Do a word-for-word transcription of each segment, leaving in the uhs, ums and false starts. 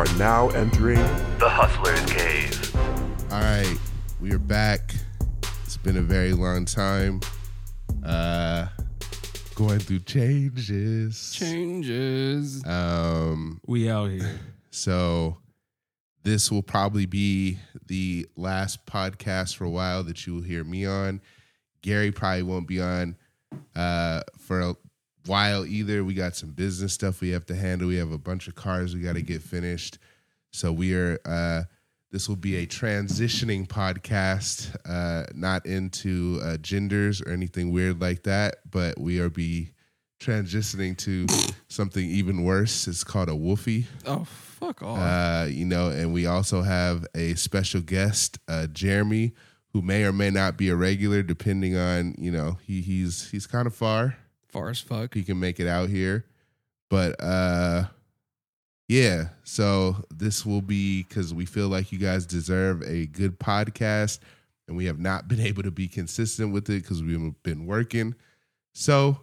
are now entering the Hustler's Cave. All right, we are back. It's been a very long time. Uh, going through changes. Changes. Um, we out here. So this will probably be the last podcast for a while that you will hear me on. Gary probably won't be on uh, for a while either. We got some business stuff we have to handle. We have a bunch of cars we got to get finished. So we are. Uh, this will be a transitioning podcast, uh, not into uh, genders or anything weird like that, but we are be transitioning to something even worse. It's called a Woofy. Oh, fuck off! Uh, you know, and we also have a special guest, uh, Jeremy, who may or may not be a regular, depending on, you know, he he's he's kind of far. Far as fuck. He can make it out here. But, uh, yeah, so this will be because we feel like you guys deserve a good podcast, and we have not been able to be consistent with it because we've been working. So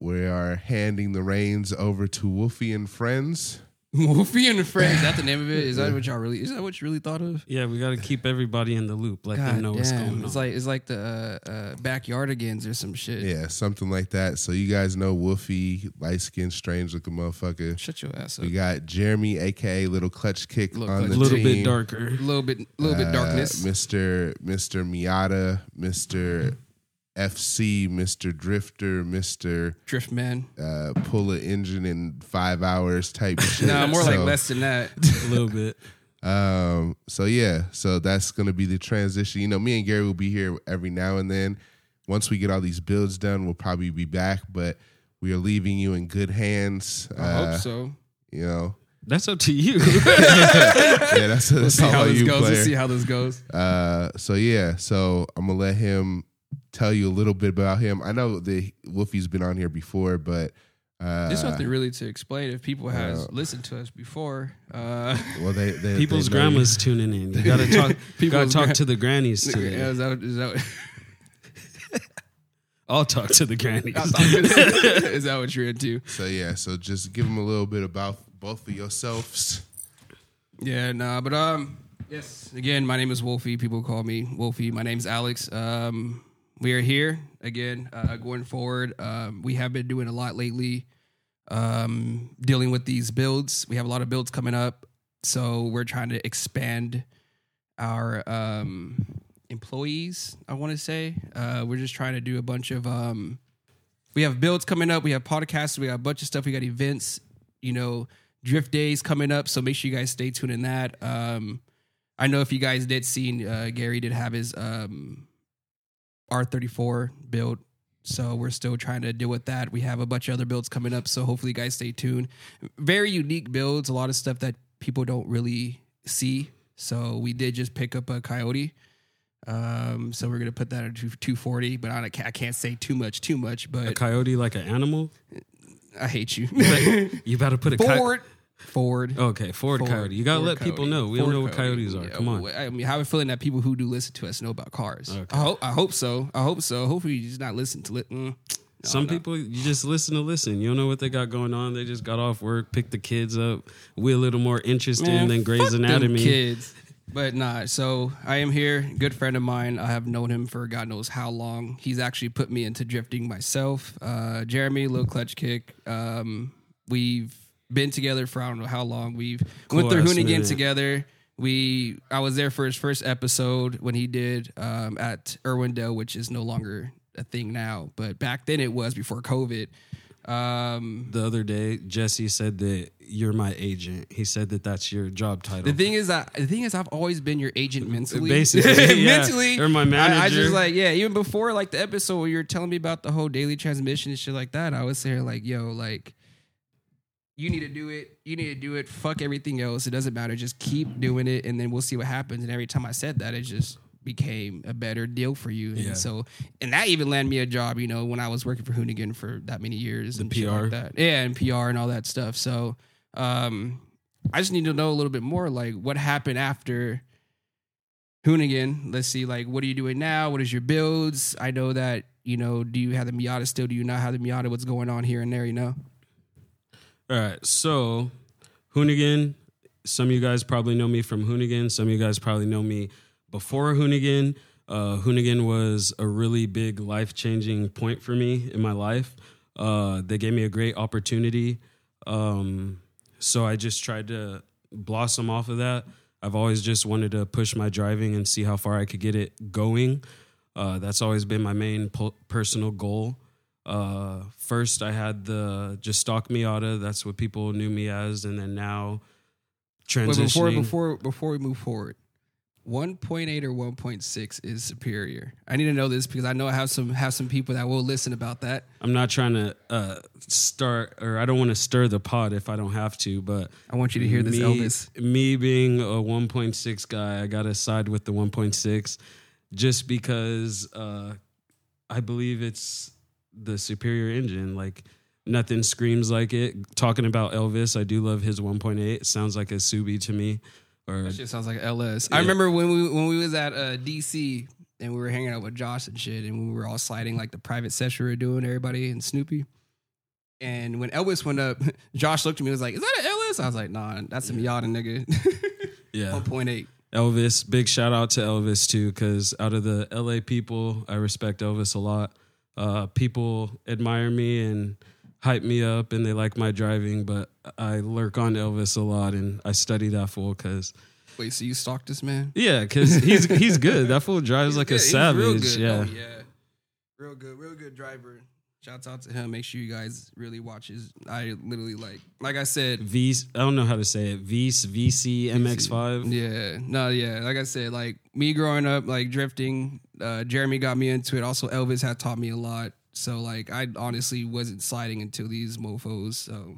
we are handing the reins over to Woofy and Friends. Woofy and Friends, is that the name of it? Is that what y'all really, is that what you really thought of? Yeah, we got to keep everybody in the loop. Let God them know damn. what's going on. It's like, it's like the uh, uh, Backyardigans or some shit. Yeah, something like that. So you guys know Woofy, light-skinned, strange-looking motherfucker. Shut your ass up. We got Jeremy, a k a. Little Clutch Kick little on clutch. the little team. A little bit darker. A little bit, little uh, bit darkness. Mister Mister Miata, Mister F C, Mister Drifter, Mister Driftman, uh, pull an engine in five hours type shit. Nah, more so, like less than that, a little bit. Um, so yeah, so that's gonna be the transition. You know, me and Gary will be here every now and then. Once we get all these builds done, we'll probably be back. But we are leaving you in good hands. I uh, hope so. You know, that's up to you. yeah, that's, that's we'll see all how this you goes. Player. We'll see how this goes. Uh, so yeah, so I'm gonna let him tell you a little bit about him. I know that Woofy's been on here before, but uh, there's nothing really to explain if people has uh, listened to us before. Uh, well, they, they people's they grandmas you. tuning in. You gotta talk. gotta talk gra- to the grannies today. Yeah, is that, is that what I'll talk to the grannies. Is that what you're into? So yeah, so just give them a little bit about both of yourselves. Yeah, nah, but um, yes. Again, my name is Woofy. People call me Woofy. My name's Alex. Um. We are here again, uh, going forward. Um, we have been doing a lot lately, um, dealing with these builds. We have a lot of builds coming up, so we're trying to expand our um, employees, I want to say. Uh, we're just trying to do a bunch of... Um, we have builds coming up. We have podcasts. We got a bunch of stuff. We got events, you know, drift days coming up, so make sure you guys stay tuned in that. Um, I know if you guys did see, uh, Gary did have his... Um, R thirty-four build, so we're still trying to deal with that. We have a bunch of other builds coming up, so hopefully you guys stay tuned. Very unique builds, a lot of stuff that people don't really see. So we did just pick up a Coyote, um, so we're gonna put that at two forty, but I can't say too much too much but a Coyote like an animal. I hate you. You better put a Ford coy- Ford. Okay, Ford, Ford Coyote. You got to let Coyote. people know. We Ford don't know Coyote. what coyotes are. Yeah, Come on. I mean, I have a feeling that people who do listen to us know about cars. Okay. I, hope, I hope so. I hope so. Hopefully you just not listen to it. Mm. No, Some no. people, you just listen to listen. You don't know what they got going on. They just got off work, picked the kids up. We're a little more interested Man, than Grey's Anatomy. kids. But nah, so I am here. Good friend of mine. I have known him for God knows how long. He's actually put me into drifting myself. Uh, Jeremy, Little Clutch Kick. Um, we've been together for I don't know how long. We've cool went through Hoonigan man. together. We I was there for his first episode when he did um, at Irwindale, which is no longer a thing now. But back then it was before COVID. Um, the other day, Jesse said that you're my agent. He said that that's your job title. The thing is, I, the thing is, I've always been your agent mentally. Basically, yeah. mentally, or my manager. I, I just like, yeah. Even before like the episode where you were telling me about the whole daily transmission and shit like that, I was there like, yo, like. You need to do it. You need to do it. Fuck everything else. It doesn't matter. Just keep doing it, and then we'll see what happens. And every time I said that, it just became a better deal for you. And yeah. so, and that even landed me a job, you know, when I was working for Hoonigan for that many years. The and P R. Shit like that. Yeah, and P R and all that stuff. So um, I just need to know a little bit more, like, what happened after Hoonigan? Let's see, like, what are you doing now? What is your builds? I know that, you know, do you have the Miata still? Do you not have the Miata? What's going on here and there, you know? All right, so Hoonigan, some of you guys probably know me from Hoonigan. Some of you guys probably know me before Hoonigan. Uh, Hoonigan was a really big life-changing point for me in my life. Uh, they gave me a great opportunity. Um, so I just tried to blossom off of that. I've always just wanted to push my driving and see how far I could get it going. Uh, that's always been my main po- personal goal. Uh, first, I had the just stock Miata. That's what people knew me as. And then now transitioning. Wait, before, before, before we move forward, one point eight or one point six is superior. I need to know this because I know I have some have some people that will listen about that. I'm not trying to uh, start, or I don't want to stir the pot if I don't have to, but I want you to hear me, this, Elvis. Me being a one point six guy, I got to side with the one point six just because uh, I believe it's the superior engine. Like, nothing screams like it. Talking about Elvis, I do love his one point eight. Sounds like a Subi to me. Or, that shit sounds like L S. Yeah. I remember when we when we was at uh, D C and we were hanging out with Josh and shit, and we were all sliding like the private session we were doing, everybody and Snoopy. And when Elvis went up, Josh looked at me and was like, "Is that an L S?" I was like, "Nah, that's a Miata, nigga." Yeah, one point eight. Elvis, big shout out to Elvis too, because out of the L A people, I respect Elvis a lot. Uh, people admire me and hype me up and they like my driving, but I lurk on Elvis a lot and I study that fool because... Wait, so you stalked this man? Yeah, because he's he's good. That fool drives he's like good. a savage. Real good. Yeah. Oh, yeah. Real good. Real good driver. Shouts out to him. Make sure you guys really watch his... I literally like... Like I said... V, I don't know how to say it. Vs, V C, M X five. Yeah. No, yeah. Like I said, like me growing up, like drifting, uh, Jeremy got me into it. Also, Elvis had taught me a lot. So, like, I honestly wasn't sliding until these mofos, so...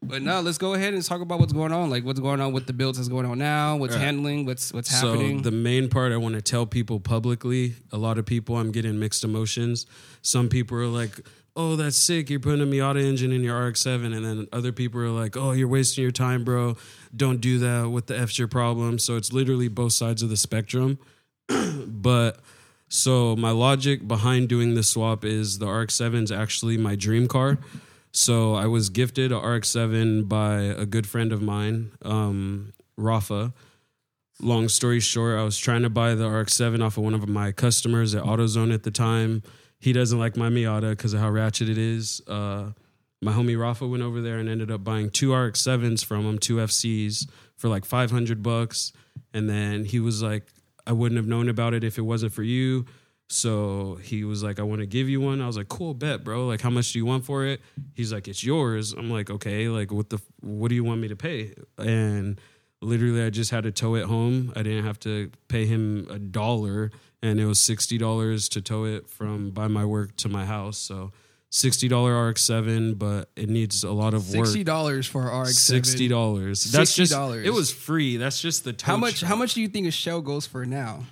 But no, let's go ahead and talk about what's going on. Like, what's going on with the builds that's going on now, what's right. handling, what's what's so happening. So, the main part I want to tell people publicly, a lot of people, I'm getting mixed emotions. Some people are like, oh, that's sick, you're putting a Miata engine in your R X seven. And then other people are like, oh, you're wasting your time, bro. Don't do that. What the F's your problem? So, it's literally both sides of the spectrum. But... So my logic behind doing this swap is the R X seven is actually my dream car. So I was gifted a R X seven by a good friend of mine, um, Rafa. Long story short, I was trying to buy the R X seven off of one of my customers at AutoZone at the time. He doesn't like my Miata because of how ratchet it is. Uh, my homie Rafa went over there and ended up buying two R X sevens from him, two F Cs for like five hundred bucks. And then he was like, I wouldn't have known about it if it wasn't for you. So he was like, I want to give you one. I was like, cool, bet, bro. Like, how much do you want for it? He's like, it's yours. I'm like, okay, like what the, what do you want me to pay? And literally I just had to tow it home. I didn't have to pay him a dollar, and it was sixty dollars to tow it from by my work to my house. So sixty dollars R X seven, but it needs a lot of work. sixty dollars for R X seven. sixty dollars. That's just, sixty dollars. It was free. That's just the tow. How much, how much do you think a shell goes for now?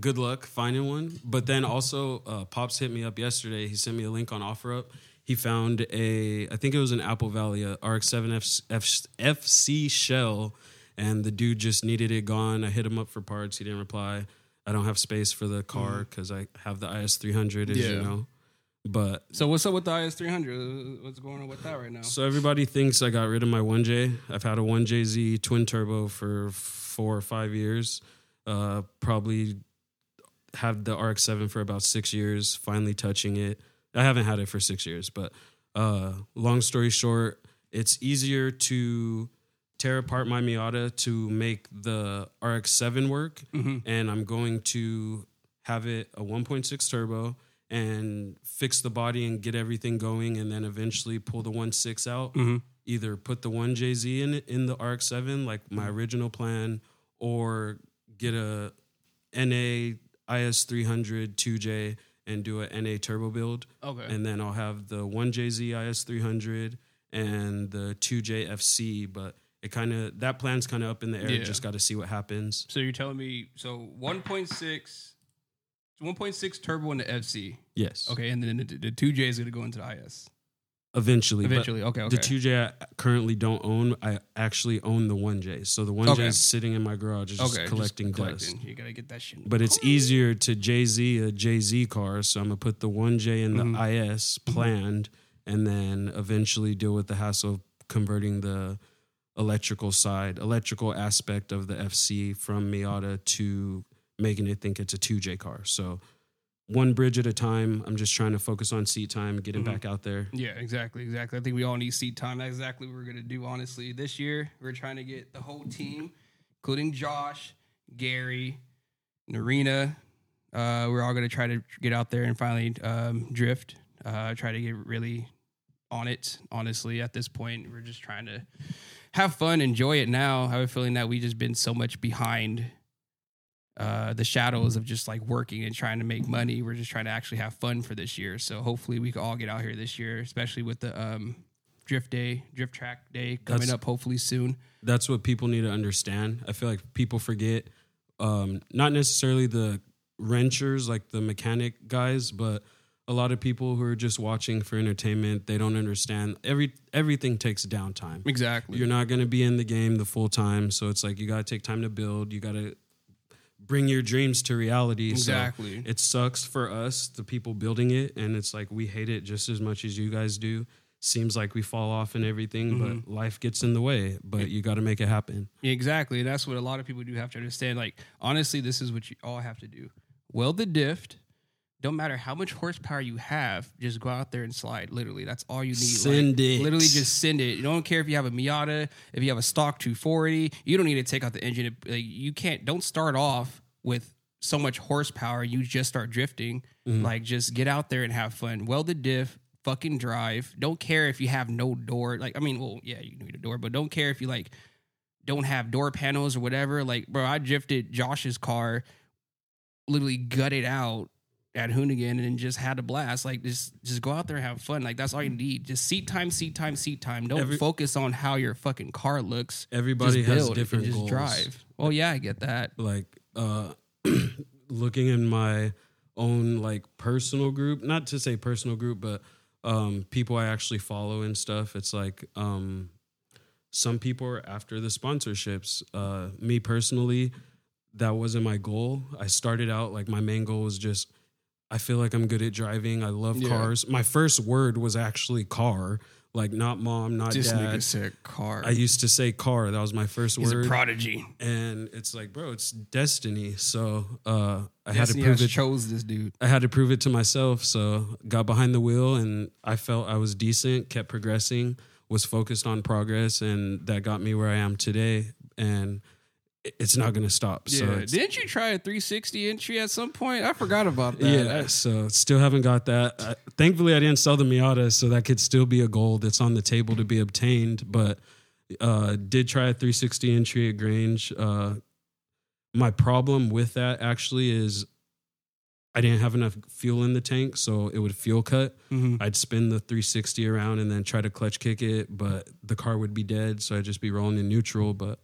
Good luck finding one. But then also, uh, Pops hit me up yesterday. He sent me a link on OfferUp. He found a, I think it was in Apple Valley, a R X seven F, F, F C shell, and the dude just needed it gone. I hit him up for parts. He didn't reply. I don't have space for the car because I have the I S three hundred, as yeah. you know. But so what's up with the I S three hundred? What's going on with that right now? So everybody thinks I got rid of my one J. I've had a one J Z twin turbo for four or five years. Uh, probably had the R X seven for about six years, finally touching it. I haven't had it for six years, but uh, long story short, it's easier to tear apart my Miata to make the R X seven work, mm-hmm. and I'm going to have it a one point six turbo, and fix the body and get everything going, and then eventually pull the one point six out, mm-hmm. either put the one J Z in in the R X seven, like my mm-hmm. original plan, or get a N A I S three hundred two J and do a N A turbo build. Okay. And then I'll have the one J Z I S three hundred and the two J F C, but it kind of, that plan's kind of up in the air. Yeah. Just got to see what happens. So you're telling me, so one point six... So one point six turbo in the F C. Yes. Okay, and then the, the two J is going to go into the I S. Eventually. Eventually, okay, okay. The two J I currently don't own. I actually own the one J. So the one J okay. is sitting in my garage, just okay, collecting just dust. Collecting. You got to get that shit. But it's easier to J Z a J Z car, so I'm going to put the one J in the mm-hmm. I S planned, and then eventually deal with the hassle of converting the electrical side, electrical aspect of the F C from Miata to making it think it's a two J car. So one bridge at a time. I'm just trying to focus on seat time, getting mm-hmm. back out there. Yeah, exactly, exactly. I think we all need seat time. That's exactly what we're going to do, honestly. This year, we're trying to get the whole team, including Josh, Gary, Narina. Uh, we're all going to try to get out there and finally um, drift, uh, try to get really on it, honestly. At this point, we're just trying to have fun, enjoy it now. I have a feeling that we've just been so much behind Uh, the shadows of just like working and trying to make money. We're just trying to actually have fun for this year. So hopefully we can all get out here this year, especially with the um, drift day, drift track day coming that's, up hopefully soon. That's what people need to understand. I feel like people forget, um, not necessarily the wrenchers, like the mechanic guys, but a lot of people who are just watching for entertainment, they don't understand. Every everything takes downtime. Exactly. You're not going to be in the game the full time. So it's like you got to take time to build. You got to bring your dreams to reality. Exactly. So it sucks for us, the people building it, and it's like we hate it just as much as you guys do. Seems like we fall off and everything, mm-hmm. but life gets in the way, but you got to make it happen. Exactly. That's what a lot of people do have to understand. Like, honestly, this is what you all have to do. Weld the diff. Don't matter how much horsepower you have, just go out there and slide. Literally, that's all you need. Send like, it. Literally, just send it. You don't care if you have a Miata, if you have a stock two forty. You don't need to take out the engine. Like, you can't. Don't start off with so much horsepower. You just start drifting. Mm-hmm. Like, just get out there and have fun. Weld the diff. Fucking drive. Don't care if you have no door. Like, I mean, well, yeah, you need a door, but don't care if you like don't have door panels or whatever. Like, bro, I drifted Josh's car. Literally gutted out at Hoonigan and just had a blast. Like, just just go out there and have fun. Like, that's all you need. Just seat time, seat time, seat time. Don't Every, focus on how your fucking car looks. Everybody has different just goals. Just drive. Oh, yeah, I get that. Like, uh, looking in my own, like, personal group, not to say personal group, but um, people I actually follow and stuff, it's like um, some people are after the sponsorships. Uh, me personally, that wasn't my goal. I started out, like, my main goal was just I feel like I'm good at driving. I love yeah. cars. My first word was actually car, like not mom, not just dad. Just nigga said car. I used to say car. That was my first He's word. He's a prodigy. And it's like, bro, it's destiny. So uh, I destiny had to prove it. chose this dude. I had to prove it to myself. So got behind the wheel and I felt I was decent, kept progressing, was focused on progress. And that got me where I am today. And it's not going to stop. Yeah. So didn't you try a three sixty entry at some point? I forgot about that. Yeah, so still haven't got that. I, thankfully, I didn't sell the Miata, so that could still be a goal that's on the table to be obtained. But uh, did try a three sixty entry at Grange. Uh, my problem with that actually is I didn't have enough fuel in the tank, so it would fuel cut. Mm-hmm. I'd spin the three sixty around and then try to clutch kick it, but the car would be dead, so I'd just be rolling in neutral, but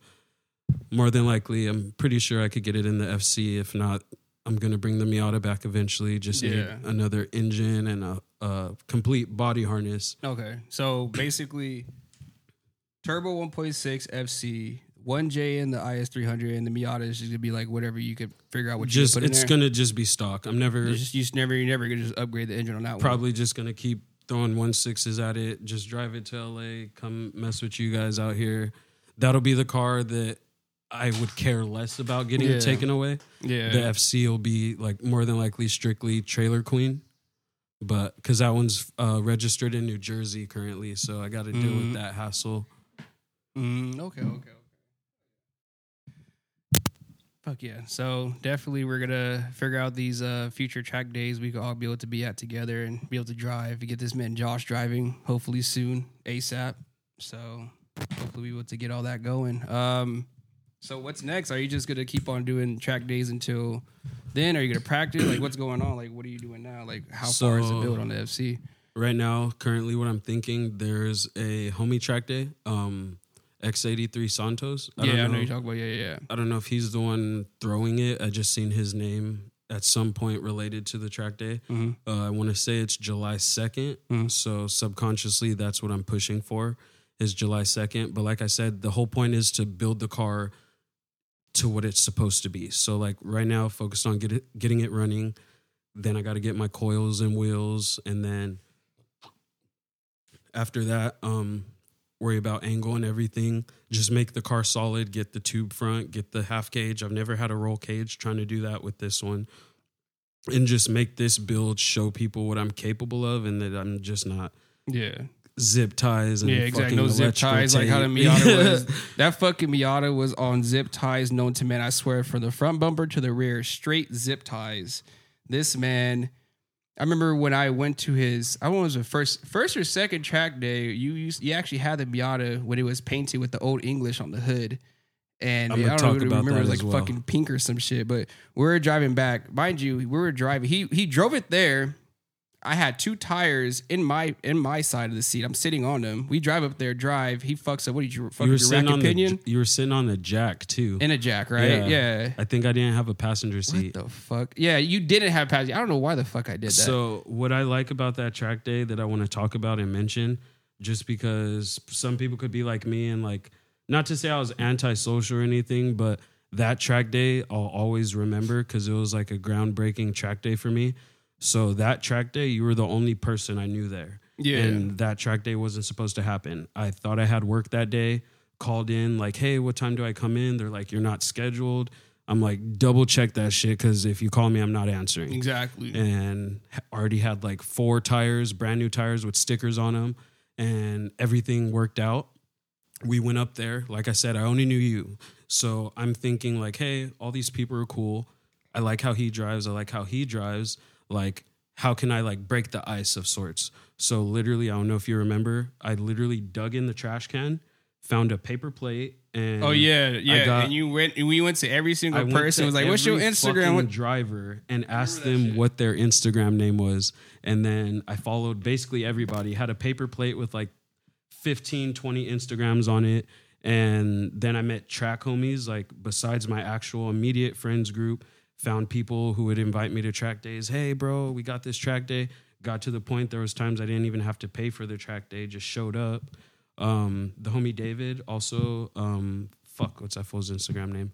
more than likely, I'm pretty sure I could get it in the F C. If not, I'm going to bring the Miata back eventually. Just yeah. need another engine and a, a complete body harness. Okay. So basically, turbo one point six F C, one J in the I S three hundred, and the Miata is just going to be like whatever you could figure out what you just, put in there. It's going to just be stock. I'm never... You're, just, you're never, you're never going to just upgrade the engine on that probably one. Probably just going to keep throwing one point sixes at it. Just drive it to L A. Come mess with you guys out here. That'll be the car that I would care less about getting yeah. taken away. Yeah, the F C will be like more than likely strictly Trailer Queen, but because that one's uh, registered in New Jersey currently, so I got to mm. deal with that hassle. Mm, okay, okay, okay. Fuck yeah! So definitely, we're gonna figure out these uh, future track days we could all be able to be at together and be able to drive and get this man Josh driving hopefully soon, ASAP. So hopefully, we will to get all that going. Um. So what's next? Are you just going to keep on doing track days until then? Are you going to practice? Like, what's going on? Like, what are you doing now? Like, how so, far is the build on the F C? Right now, currently what I'm thinking, there's a homie track day, um, X eighty-three Santos. I yeah, don't know. I know you're talking about. Yeah, yeah. I don't know if he's the one throwing it. I just seen his name at some point related to the track day. Mm-hmm. Uh, I want to say it's July second. Mm-hmm. So subconsciously, that's what I'm pushing for is July second. But like I said, the whole point is to build the car to what it's supposed to be. So like right now, focused on get it, getting it running. Then I got to get my coils and wheels. And then after that, um, worry about angle and everything. Just make the car solid, get the tube front, get the half cage. I've never had a roll cage, trying to do that with this one. And just make this build show people what I'm capable of and that I'm just not. Yeah. Zip ties and yeah, exactly. No zip ties tape. Like how the Miata was. That fucking Miata was on zip ties known to man. I swear, from the front bumper to the rear, straight zip ties. This man, I remember when I went to his, I don't know, it was the first, first or second track day. You used, you actually had the Miata when it was painted with the old English on the hood, and I'm I don't know, remember it was like well. fucking pink or some shit. But we were driving back, mind you, we were driving. He he drove it there. I had two tires in my in my side of the seat. I'm sitting on them. We drive up there, drive. He fucks up. What did you fuck with your rack opinion? The, you were sitting on a jack, too. In a jack, right? Yeah. yeah. I think I didn't have a passenger seat. What the fuck? Yeah, you didn't have passenger. I don't know why the fuck I did that. So what I like about that track day that I want to talk about and mention, just because some people could be like me and like, not to say I was antisocial or anything, but that track day I'll always remember because it was like a groundbreaking track day for me. So that track day, you were the only person I knew there. Yeah. And that track day wasn't supposed to happen. I thought I had work that day, called in like, hey, what time do I come in? They're like, you're not scheduled. I'm like, double check that shit because if you call me, I'm not answering. Exactly. And already had like four tires, brand new tires with stickers on them, and everything worked out. We went up there. Like I said, I only knew you. So I'm thinking like, hey, all these people are cool. I like how he drives. I like how he drives. Like, how can I, like, break the ice of sorts? So, literally, I don't know if you remember, I literally dug in the trash can, found a paper plate, and... Oh, yeah, yeah, got, and you went, we went to every single I person, was like, what's your Instagram? What? Driver, and asked them shit. What their Instagram name was, and then I followed basically everybody, had a paper plate with, like, fifteen, twenty Instagrams on it, and then I met track homies, like, besides my actual immediate friends group. Found people who would invite me to track days. Hey, bro, we got this track day. Got to the point there was times I didn't even have to pay for the track day. Just showed up. Um, the homie David also, um, fuck, what's that fool's Instagram name?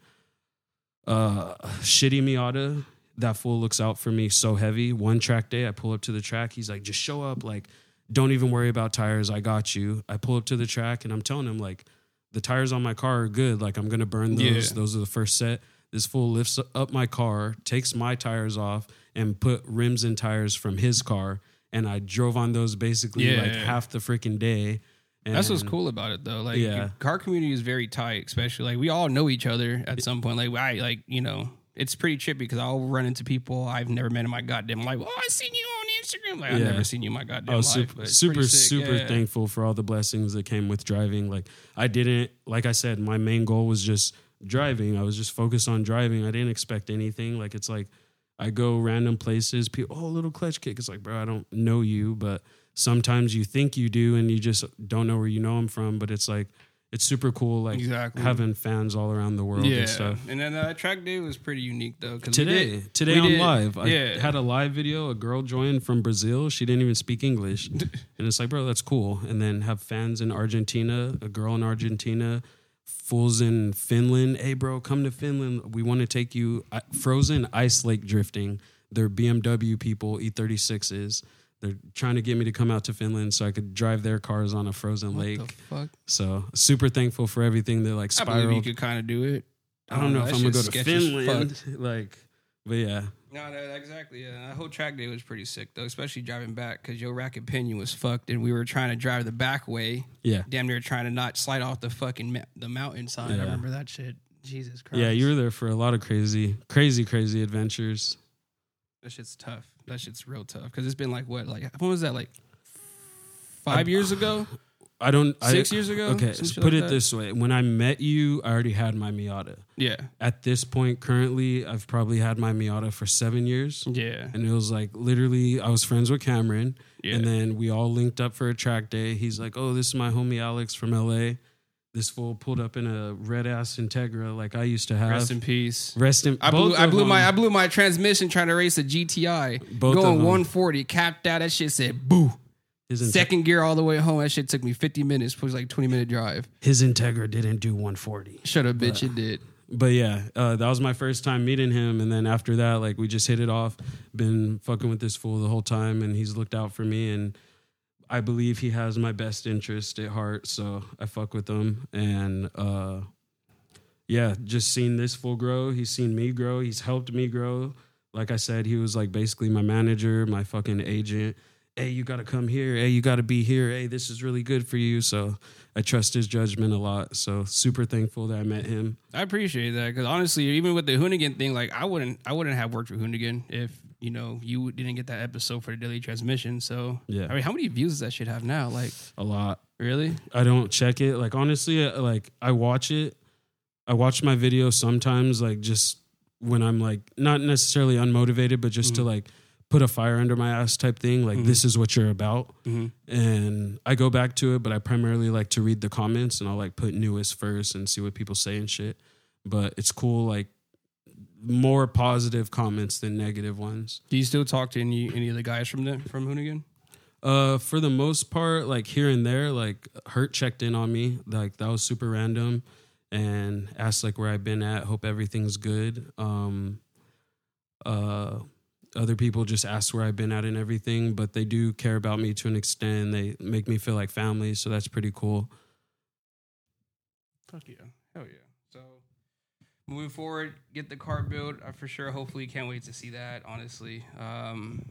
Uh, Shitty Miata. That fool looks out for me so heavy. One track day, I pull up to the track. He's like, just show up. Like, don't even worry about tires. I got you. I pull up to the track, and I'm telling him, like, the tires on my car are good. Like, I'm going to burn those. Yeah. Those are the first set. This fool lifts up my car, takes my tires off, and put rims and tires from his car. And I drove on those basically yeah. like half the freaking day. And that's what's cool about it, though. Like, yeah. car community is very tight, especially. Like, we all know each other at some point. Like, I, like you know, it's pretty trippy because I'll run into people I've never met in my goddamn life. Oh, I seen you on Instagram. Like, yeah. I've never seen you in my goddamn oh, life. Super, super, super yeah. thankful for all the blessings that came with driving. Like, I didn't, like I said, my main goal was just... driving. I was just focused on driving. I didn't expect anything. Like, it's like I go random places. People, oh, Little Clutch Kick. It's like, bro, I don't know you, but sometimes you think you do, and you just don't know where you know them from. But it's like it's super cool, like exactly. having fans all around the world yeah. and stuff. And then that uh, track day was pretty unique though. Today, did, today on did, live, I yeah. had a live video. A girl joined from Brazil. She didn't even speak English, and it's like, bro, that's cool. And then have fans in Argentina. A girl in Argentina. Fools in Finland. Hey, bro, come to Finland. We want to take you frozen ice lake drifting. They're B M W people, E thirty-sixes. They're trying to get me to come out to Finland so I could drive their cars on a frozen what lake. The fuck? So super thankful for everything. They're like spiraled. I believe you could kind of do it. I don't, I don't know, know if I'm going to go to Finland. Like, but yeah. No, no, exactly. Yeah, that whole track day was pretty sick though, especially driving back because your rack and pinion was fucked, and we were trying to drive the back way. Yeah, damn near trying to not slide off the fucking ma- the mountainside. Yeah. I remember that shit. Jesus Christ. Yeah, you were there for a lot of crazy, crazy, crazy adventures. That shit's tough. That shit's real tough because it's been like what, like when was that? Like five I'm, years ago. I don't six I, years ago. Okay, so put like it that. This way: when I met you, I already had my Miata. Yeah. At this point, currently, I've probably had my Miata for seven years. Yeah. And it was like literally, I was friends with Cameron, yeah. and then we all linked up for a track day. He's like, "Oh, this is my homie Alex from L A" This fool pulled up in a red ass Integra like I used to have. Rest in peace. Rest in. I blew, I blew my I blew my transmission trying to race a G T I. Both going one forty, capped out. That shit said boo. His second gear all the way home. That shit took me fifty minutes. It was like twenty minute drive. His Integra didn't do one forty. Shut up, bitch. But, it did. But yeah, uh, that was my first time meeting him. And then after that, like we just hit it off. Been fucking with this fool the whole time. And he's looked out for me. And I believe he has my best interest at heart, so I fuck with him. And uh, yeah, just seen this fool grow. He's seen me grow. He's helped me grow. Like I said, he was like basically my manager, my fucking agent. Hey, you got to come here. Hey, you got to be here. Hey, this is really good for you. So I trust his judgment a lot. So super thankful that I met him. I appreciate that, because honestly, even with the Hoonigan thing, like I wouldn't, I wouldn't have worked with Hoonigan if, you know, you didn't get that episode for the daily transmission. So yeah, I mean, how many views does that shit have now? Like a lot. Really? I don't check it. Like honestly, like I watch it. I watch my video sometimes, like just when I'm like not necessarily unmotivated, but just mm-hmm. to like put a fire under my ass type thing. Like, mm-hmm. this is what you're about. Mm-hmm. And I go back to it, but I primarily like to read the comments, and I'll like put newest first and see what people say and shit. But it's cool, like more positive comments than negative ones. Do you still talk to any any of the guys from the, from Hoonigan? Uh, for the most part, like here and there, like Hurt checked in on me. Like that was super random, and asked like where I've been at. Hope everything's good. Um, uh, Other people just ask where I've been at and everything, but they do care about me to an extent. They make me feel like family, so that's pretty cool. Fuck yeah. Hell yeah. So, moving forward, get the car built uh, for sure. Hopefully, can't wait to see that, honestly. Um,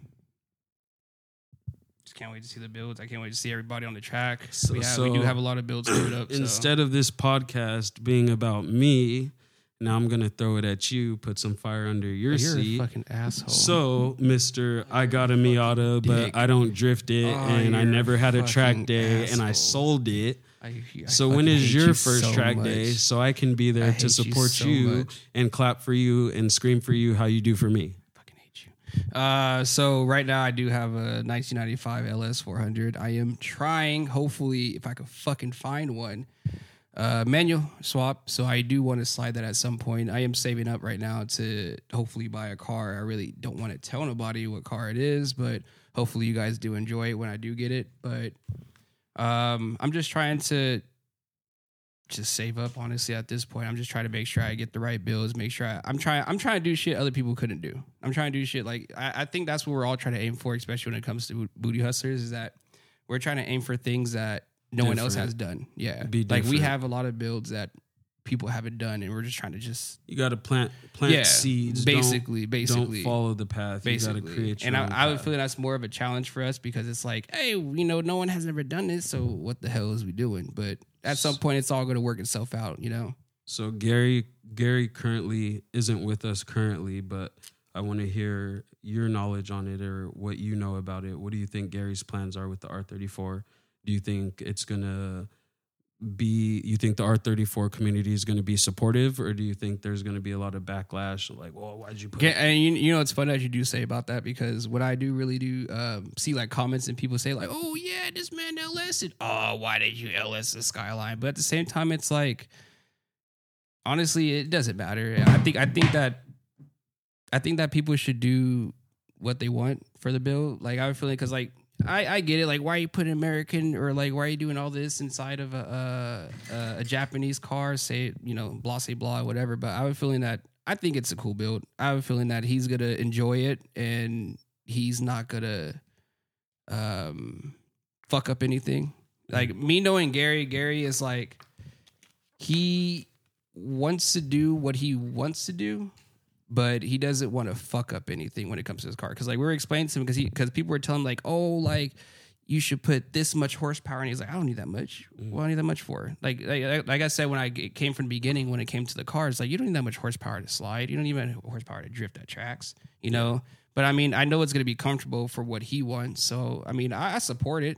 just can't wait to see the builds. I can't wait to see everybody on the track. So, we, have, so we do have a lot of builds coming up. Instead so. of this podcast being about me, now I'm going to throw it at you, put some fire under your You're seat. You're a fucking asshole. So, mister, I got a Miata, but dick. I don't drift it, oh, and I never had a track day, asshole. And I sold it. I, I so when is your you first so track much. day so I can be there to support you, so you and clap for you and scream for you how you do for me? I fucking hate you. Uh, so right now I do have a nineteen ninety-five L S four hundred. I am trying, hopefully, if I can fucking find one. Uh, manual swap, so I do want to slide that at some point. I am saving up right now to hopefully buy a car. I really don't want to tell nobody what car it is, but hopefully you guys do enjoy it when I do get it. But um, I'm just trying to just save up, honestly, at this point. I'm just trying to make sure I get the right bills, make sure I, I'm trying I'm trying to do shit other people couldn't do. I'm trying to do shit like, I, I think that's what we're all trying to aim for, especially when it comes to booty hustlers, is that we're trying to aim for things that no different. one else has done. Yeah. Like we have a lot of builds that people haven't done, and we're just trying to just, you got to plant, plant yeah, seeds. Basically, don't, basically don't follow the path. Basically. You got to create your and own I, I would feel that's more of a challenge for us, because it's like, hey, you know, no one has ever done this. So what the hell is we doing? But at some point it's all going to work itself out, you know? So Gary, Gary currently isn't with us currently, but I want to hear your knowledge on it, or what you know about it. What do you think Gary's plans are with the R thirty-four? Do you think it's going to be, you think the R thirty-four community is going to be supportive, or do you think there's going to be a lot of backlash? Like, well, why'd you put yeah, it? And you, you know, it's funny that you do say about that, because what I do really do um, see like comments and people say like, oh yeah, this man L S it. Oh, why did you L S the Skyline? But at the same time, it's like, honestly, it doesn't matter. I think, I think that, I think that people should do what they want for the build. Like I would feel like, cause like, I, I get it. Like, why are you putting American, or like, why are you doing all this inside of a a, a Japanese car? Say, you know, blah, say blah, whatever. But I have a feeling that I think it's a cool build. I have a feeling that he's gonna enjoy it, and he's not gonna um fuck up anything. Like me knowing Gary, Gary is like, he wants to do what he wants to do, but he doesn't want to fuck up anything when it comes to his car. Because, like, we were explaining to him, because he because people were telling him, like, oh, like, you should put this much horsepower. And he's like, I don't need that much. Mm. What do I need that much for? Like, like, like I said, when I it came from the beginning, when it came to the car, it's like, you don't need that much horsepower to slide. You don't even have horsepower to drift at tracks, you know? But, I mean, I know it's going to be comfortable for what he wants. So, I mean, I, I support it.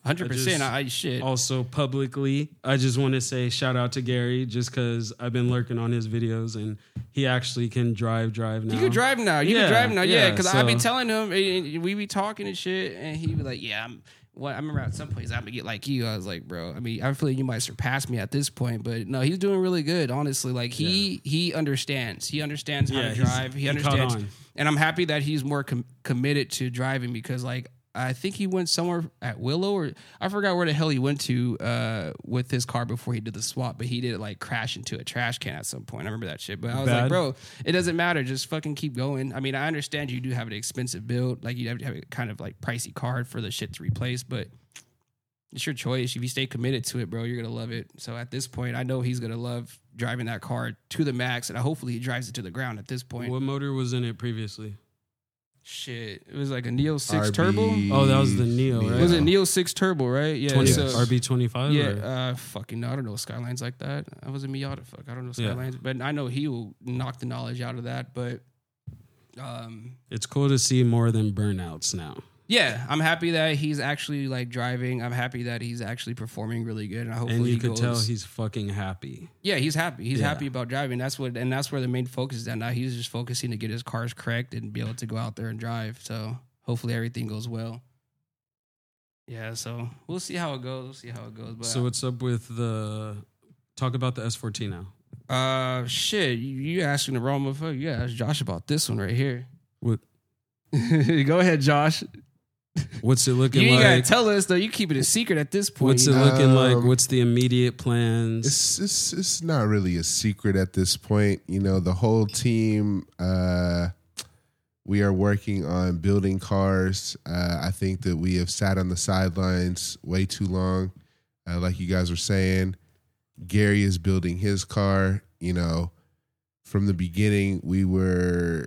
one hundred percent. I, just, I shit. Also, publicly, I just want to say shout out to Gary, just because I've been lurking on his videos, and he actually can drive, drive now. You can drive now. You yeah, can drive now. Yeah, because yeah, so. I be telling him, and we be talking and shit, and he be like, yeah, I'm, well, I remember at some point, I'm going to get like you. I was like, bro, I mean, I feel like you might surpass me at this point, but no, he's doing really good, honestly. Like, he yeah. he understands. He understands how yeah, to drive. He, he understands. And I'm happy that he's more com- committed to driving, because, like, I think he went somewhere at Willow, or I forgot where the hell he went to uh, with his car before he did the swap, but he did like crash into a trash can at some point. I remember that shit, but I was Bad. like, bro, it doesn't matter. Just fucking keep going. I mean, I understand you do have an expensive build. Like you have to have a kind of like pricey card for the shit to replace, but it's your choice. If you stay committed to it, bro, you're going to love it. So at this point, I know he's going to love driving that car to the max, and hopefully he drives it to the ground at this point. What motor was in it previously? Shit. It was like a Neo six R B turbo. Oh, that was the Neo, right? It was a Neo six turbo, right? Yeah. twenty, so, R B twenty-five? Yeah. Uh, fucking, no, I don't know Skylines like that. I was a Miata, fuck. I don't know Skylines. Yeah. But I know he will knock the knowledge out of that, but... Um, it's cool to see more than burnouts now. Yeah, I'm happy that he's actually like driving. I'm happy that he's actually performing really good. And hopefully, and you he could goes, tell he's fucking happy. Yeah, he's happy. He's yeah. happy about driving. That's what, and that's where the main focus is at now. He's just focusing to get his cars correct and be able to go out there and drive. So hopefully everything goes well. Yeah, so we'll see how it goes. We'll see how it goes. But so what's up with the talk about the S fourteen now? Uh, shit, you, you asking the wrong motherfucker. You gotta ask Josh about this one right here. What? Go ahead, Josh. What's it looking you like? You gotta tell us though. You keep it a secret at this point. What's it um, looking like? What's the immediate plans? It's, it's it's not really a secret at this point. You know, the whole team. Uh, we are working on building cars. Uh, I think that we have sat on the sidelines way too long. Uh, like you guys were saying, Gary is building his car. You know, from the beginning, we were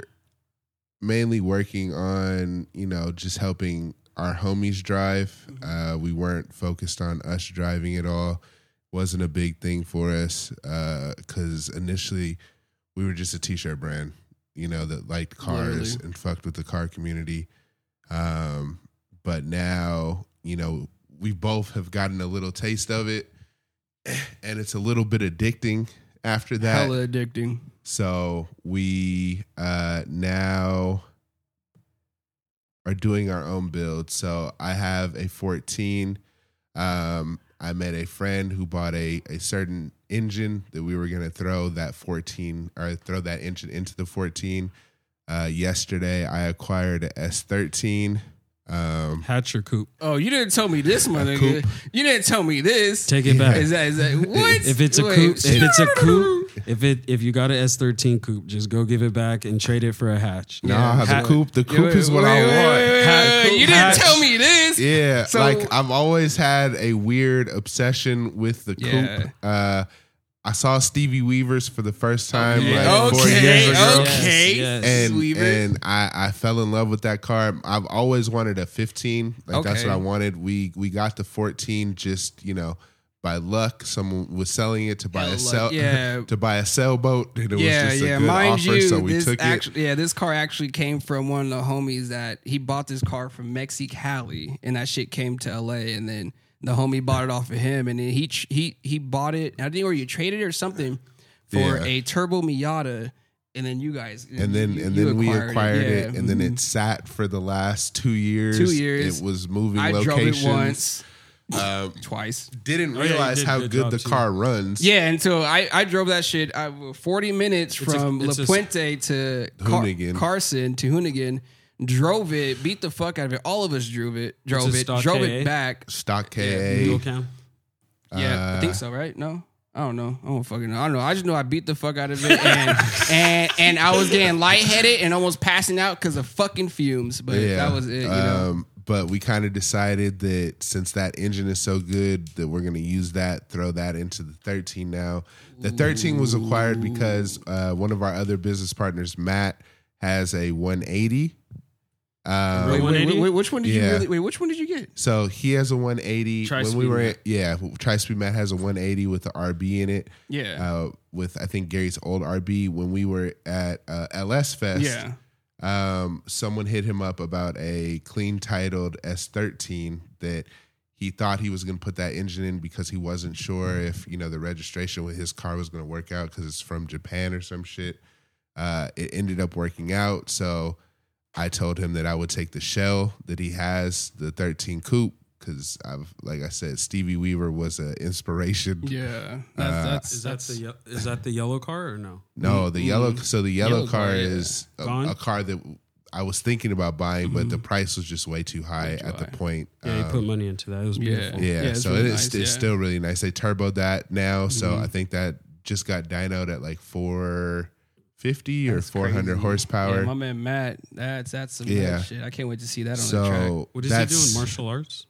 mainly working on, you know, just helping our homies drive. Uh, we weren't focused on us driving at all. Wasn't a big thing for us because uh, initially we were just a t-shirt brand, you know, that liked cars Literally. and fucked with the car community. Um, but now, you know, we both have gotten a little taste of it. And it's a little bit addicting after that. Hella addicting. So we uh, now are doing our own build. So I have a fourteen. Um, I met a friend who bought a, a certain engine that we were going to throw that fourteen or throw that engine into the fourteen. Uh, yesterday, I acquired an S thirteen. Um, Hatch or coupe? Oh, you didn't tell me this, my nigga. You didn't tell me this. Take it back. Is that, is that, what? If it's a coupe, if it's a coupe, if it if you got an S thirteen coupe, just go give it back and trade it for a hatch. No, yeah, I have hatch. a coupe. The coupe wait, is what wait, I wait, want. Wait, wait, hatch, coupe, you didn't hatch. tell me this. Yeah, so, like I've always had a weird obsession with the coupe. Yeah. Uh, I saw Stevie Weaver's for the first time okay. like four okay. years ago. Okay, yes, yes. And, and I, I fell in love with that car. I've always wanted a fifteen. Like okay. That's what I wanted. We we got the fourteen just, you know, by luck. Someone was selling it to buy yeah, a sail, yeah. to buy a sailboat. And it yeah, was just a yeah. good Mind offer, you, so we took actually, it. Yeah, this car actually came from one of the homies that he bought this car from Mexico, Cali, and that shit came to L A, and then the homie bought it off of him, and then he he he bought it. I think, or you traded it or something for yeah. a turbo Miata, and then you guys and then you, and then acquired we acquired it, yeah. it and mm-hmm. then it sat for the last two years. Two years, it was moving I locations. Drove it once, um, twice. Didn't realize yeah, did how good, good the too. car runs. Yeah, and so I, I drove that shit. I, forty minutes it's from a, La Puente a, to Car- Carson to Hoonigan. Drove it, beat the fuck out of it. All of us drove it, drove it, drove K A? It back. Stock K A. Yeah, dual cam. Yeah, uh, I think so, right? No? I don't know. I don't fucking know. I don't know. I just know I beat the fuck out of it. And and, and I was getting lightheaded and almost passing out because of fucking fumes. But yeah, that was it, you know. Um, but we kind of decided that since that engine is so good that we're going to use that, throw that into the thirteen now. The thirteen Ooh. was acquired because uh, one of our other business partners, Matt, has a one eighty. Um, wait, wait, wait, wait, which one did yeah. you really, wait, which one did you get? So he has a one eighty. Tri-speed when we were at, yeah, Tri-Speed Matt has a one eighty with the R B in it. Yeah. Uh, with I think Gary's old R B when we were at uh, L S Fest. Yeah. Um, someone hit him up about a clean titled S thirteen that he thought he was going to put that engine in because he wasn't sure if, you know, the registration with his car was going to work out because it's from Japan or some shit. Uh, it ended up working out, so I told him that I would take the shell that he has, the thirteen coupe, because I've, like I said, Stevie Weaver was an inspiration. Yeah, that's, that's, uh, is that that's, the is that the yellow car or no? No, the mm-hmm. yellow. So the yellow, yellow car, car is yeah. a, a car that I was thinking about buying, mm-hmm. but the price was just way too high way too at high. the point. Yeah, um, he put money into that. It was beautiful. Yeah, yeah, yeah so really it is, nice, it's yeah. still really nice. They turboed that now, so mm-hmm. I think that just got dynoed at like four. fifty that's or four hundred crazy. horsepower. Yeah, my man Matt, that's that's some yeah. shit. I can't wait to see that on so the track. What is that, he doing? Martial arts?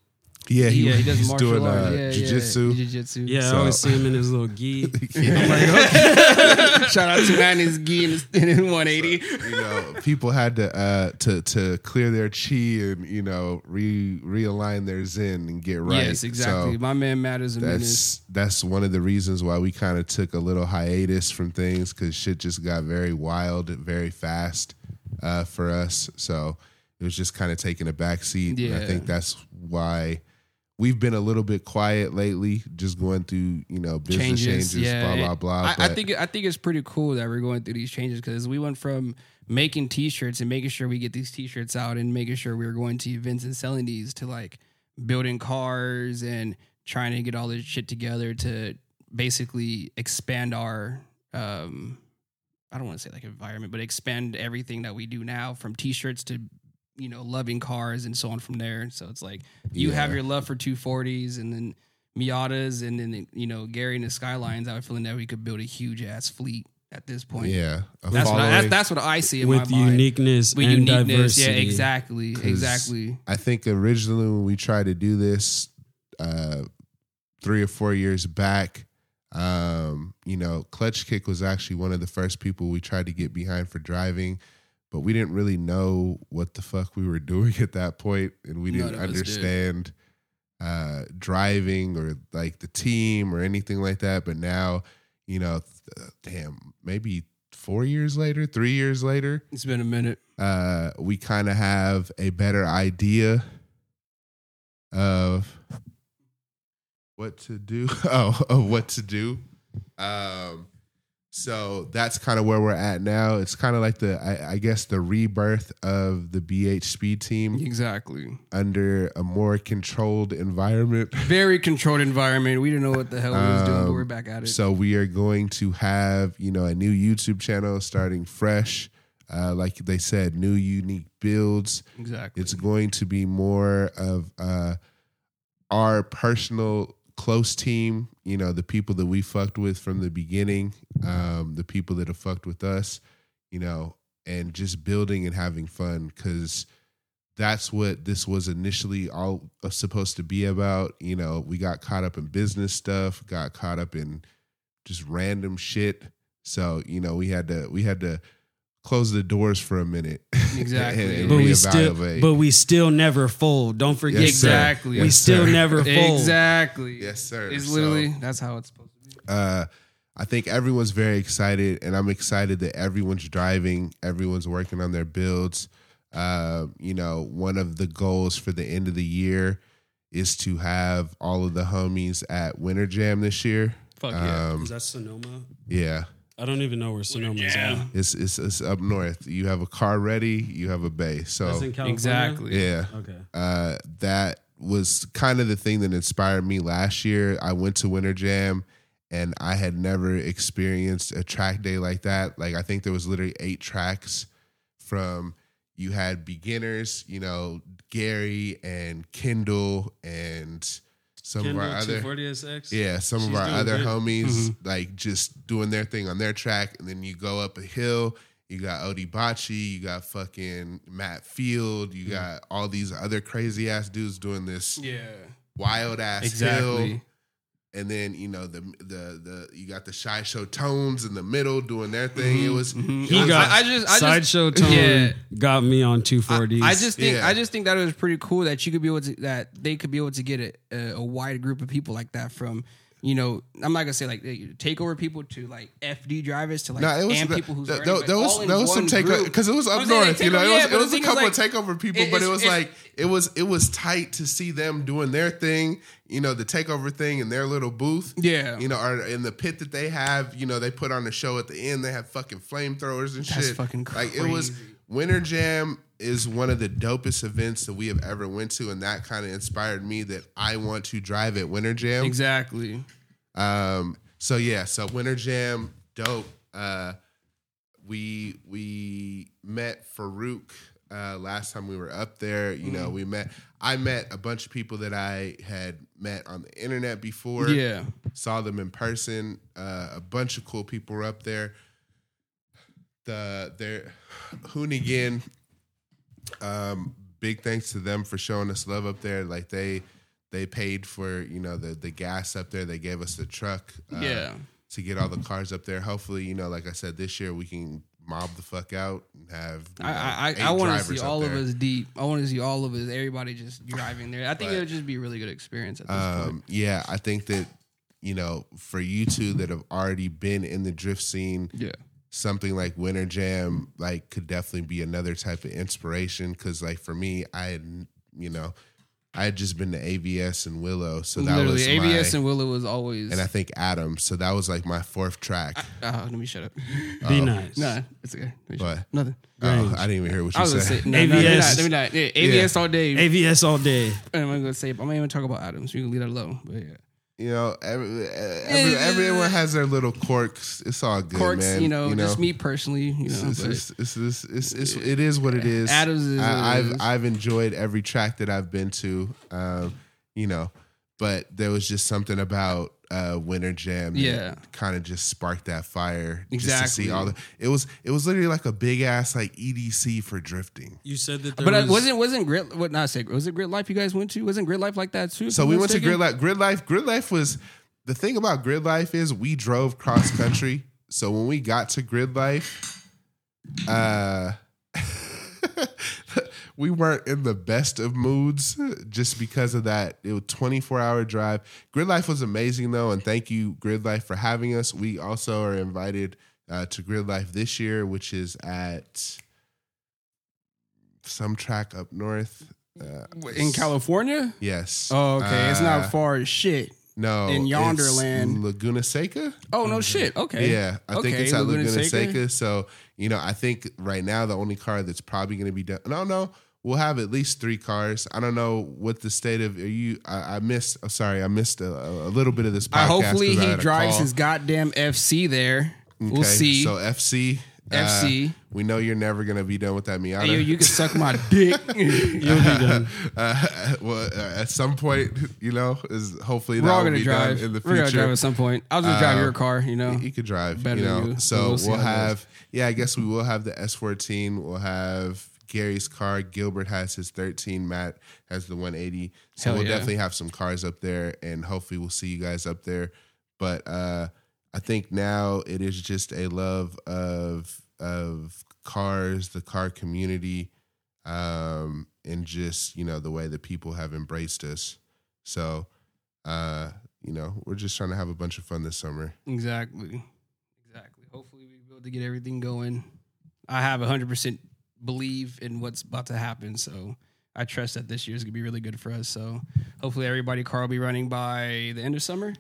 Yeah, he, yeah, he does he's martial doing uh, yeah, jiu-jitsu. Yeah, jiu-jitsu. Yeah, so. I always see him in his little gi. I'm like, okay. Shout out to man in his gi and in one eighty. So, you know, people had to uh, to to clear their chi and you know re realign their zen and get right. Yes, exactly. So my man Matt is a that's, menace. That's one of the reasons why we kind of took a little hiatus from things because shit just got very wild, very fast uh, for us. So it was just kind of taking a backseat. Yeah. And I think that's why. We've been a little bit quiet lately, just going through, you know, business changes, changes yeah. blah, blah, blah. I, I think I think it's pretty cool that we're going through these changes because we went from making T-shirts and making sure we get these T-shirts out and making sure we were going to events and selling these to, like, building cars and trying to get all this shit together to basically expand our, um, I don't want to say, like, environment, but expand everything that we do now from T-shirts to you know, loving cars and so on from there. So it's like you yeah. have your love for two forties and then Miatas and then, you know, Gary and the Skylines. I was feeling that we could build a huge ass fleet at this point. Yeah. That's what, I, that's, that's what I see in with my mind. Uniqueness with and uniqueness. Diversity. Yeah, exactly. Exactly. I think originally when we tried to do this uh, three or four years back, um, you know, Clutch Kick was actually one of the first people we tried to get behind for driving. But we didn't really know what the fuck we were doing at that point, and we didn't understand did. uh, driving or like the team or anything like that. But now, you know, th- damn, maybe four years later, three years later, it's been a minute. Uh, we kind of have a better idea of what to do. Oh, of what to do. Um, So that's kind of where we're at now. It's kind of like the, I, I guess, the rebirth of the B H Speed Team. Exactly. Under a more controlled environment. Very controlled environment. We didn't know what the hell we um, was doing, but we're back at it. So we are going to have, you know, a new YouTube channel starting fresh. Uh, like they said, new unique builds. Exactly. It's going to be more of uh, our personal close team, you know, the people that we fucked with from the beginning, um, the people that have fucked with us, you know, and just building and having fun because that's what this was initially all supposed to be about. You know, we got caught up in business stuff, got caught up in just random shit. So, you know, we had to, we had to close the doors for a minute. Exactly. and, and but, we still, but we still never fold. Don't forget. Yes, exactly. Yes, we still sir. never fold. Exactly. Yes, sir. It's literally, so, that's how it's supposed to be. Uh, I think everyone's very excited, and I'm excited that everyone's driving, everyone's working on their builds. Uh, you know, one of the goals for the end of the year is to have all of the homies at Winter Jam this year. Fuck yeah. Um, is that Sonoma? Yeah. I don't even know where Sonoma is at. It's, it's it's up north. You have a car ready. You have a bay. So that's in California? Exactly. Yeah. Okay. Uh, that was kind of the thing that inspired me last year. I went to Winter Jam, and I had never experienced a track day like that. Like I think there was literally eight tracks. From you had beginners, you know, Gary and Kendall and. Some Kendall, of our other, two forty S X. Yeah, some She's of our other good. homies, mm-hmm. like just doing their thing on their track. And then you go up a hill, you got Odibachi, you got fucking Matt Field, you mm-hmm. got all these other crazy ass dudes doing this yeah. wild ass exactly. hill. And then, you know, the the the you got the Sideshow Tones in the middle doing their thing. Mm-hmm. It was mm-hmm. he I, got I, I just I Sideshow Tone yeah. got me on two forties. I, I just think yeah. I just think that it was pretty cool that you could be able to that they could be able to get a, a wide group of people like that from, you know, I'm not gonna say like takeover people to like F D drivers to like nah, was, and people who's there was there was some takeover because it was up north, you know, it was, it was a couple of takeover people, but it was like it was it was tight to see them doing their thing, you know, the takeover thing in their little booth, yeah, you know, or in the pit that they have, you know, they put on a show at the end, they have fucking flamethrowers and shit. That's fucking crazy. Like it was Winter Jam is one of the dopest events that we have ever went to, and that kind of inspired me that I want to drive at Winter Jam. Exactly. Um, so yeah, so Winter Jam, dope. Uh, we we met Farouk uh, last time we were up there. You mm-hmm. know, we met. I met a bunch of people that I had met on the internet before. Yeah, saw them in person. Uh, a bunch of cool people were up there. The their Hoonigan. Um, big thanks to them for showing us love up there. Like they, they paid for, you know, the, the gas up there. They gave us the truck uh, yeah. to get all the cars up there. Hopefully, you know, like I said, this year we can mob the fuck out and have, you know, I I, I want to see all there. of us deep. I want to see all of us, everybody just driving there. I think but, it would just be a really good experience at this um, point. Yeah, I think that, you know, for you two that have already been in the drift scene, yeah. something like Winter Jam, like, could definitely be another type of inspiration. Because, like, for me, I had, you know, I had just been to A V S and Willow, so that Literally, was Literally, A V S my, and Willow was always... And I think Adam, so that was, like, my fourth track. I, uh, let me shut up. Be oh. nice. No, nah, it's okay. What? Nothing. Oh, I didn't even hear what you I was said. Say, no, A V S. No, let me not. Let me not. Yeah, A V S yeah. all day. A V S all day. I'm not going to say... I'm not even talk about Adam, so you can leave that alone. But, yeah. You know, every, every, everyone has their little quirks. It's all good, quirks, man. You know, you know, just me personally. You know, it's, it's, it's, it's, it's, it's, it is what it is. Adams is. I, what it I've is. I've enjoyed every track that I've been to. Um, you know, but there was just something about uh, Winter Jam that yeah. kind of just sparked that fire. Exactly. Just to see all the, it was it was literally like a big ass like E D C for drifting. You said that, there but was, wasn't wasn't Grid? What not say? Was it Grid Life you guys went to? Wasn't Grid Life like that too? So we went to Grid Life. Grid Life. Grid Life was the thing about Grid Life is we drove cross country. So when we got to Grid Life, uh. we weren't in the best of moods just because of that. It was twenty-four hour drive. Grid Life was amazing, though, and thank you, Grid Life, for having us. We also are invited uh, to Grid Life this year, which is at some track up north. Uh, in California? Yes. Oh, okay. Uh, it's not far as shit. No. In Yonderland. Laguna Seca? Oh, no shit. Okay. Yeah. I okay. think it's at Laguna, Laguna Seca. Seca. So, you know, I think right now the only car that's probably going to be done. No, no. We'll have at least three cars. I don't know what the state of are you. I, I missed. I'm sorry, I missed a, a little bit of this podcast. I hopefully he drives his goddamn F C there. Okay, we'll see. So F C, F C. Uh, we know you're never gonna be done with that Miata. Hey, yo, you can suck my dick. You'll be done. Uh, uh, well, uh, at some point, you know, is hopefully we're that all will be drive. done in the future. We're gonna drive at some point. I'll just drive um, your car. You know, you could drive. Better you know, than you. So we'll, we'll have. Yeah, I guess we will have the S fourteen. We'll have Gary's car. Gilbert has his thirteen. Matt has the one eighty. So Hell we'll yeah. definitely have some cars up there, and hopefully we'll see you guys up there. But uh, I think now it is just a love of of cars, the car community, um, and just, you know, the way that people have embraced us. So, uh, you know, we're just trying to have a bunch of fun this summer. Exactly. Exactly. Hopefully we'll be able to get everything going. I have one hundred percent believe in what's about to happen, so I trust that this year is gonna be really good for us. So hopefully everybody car will be running by the end of summer.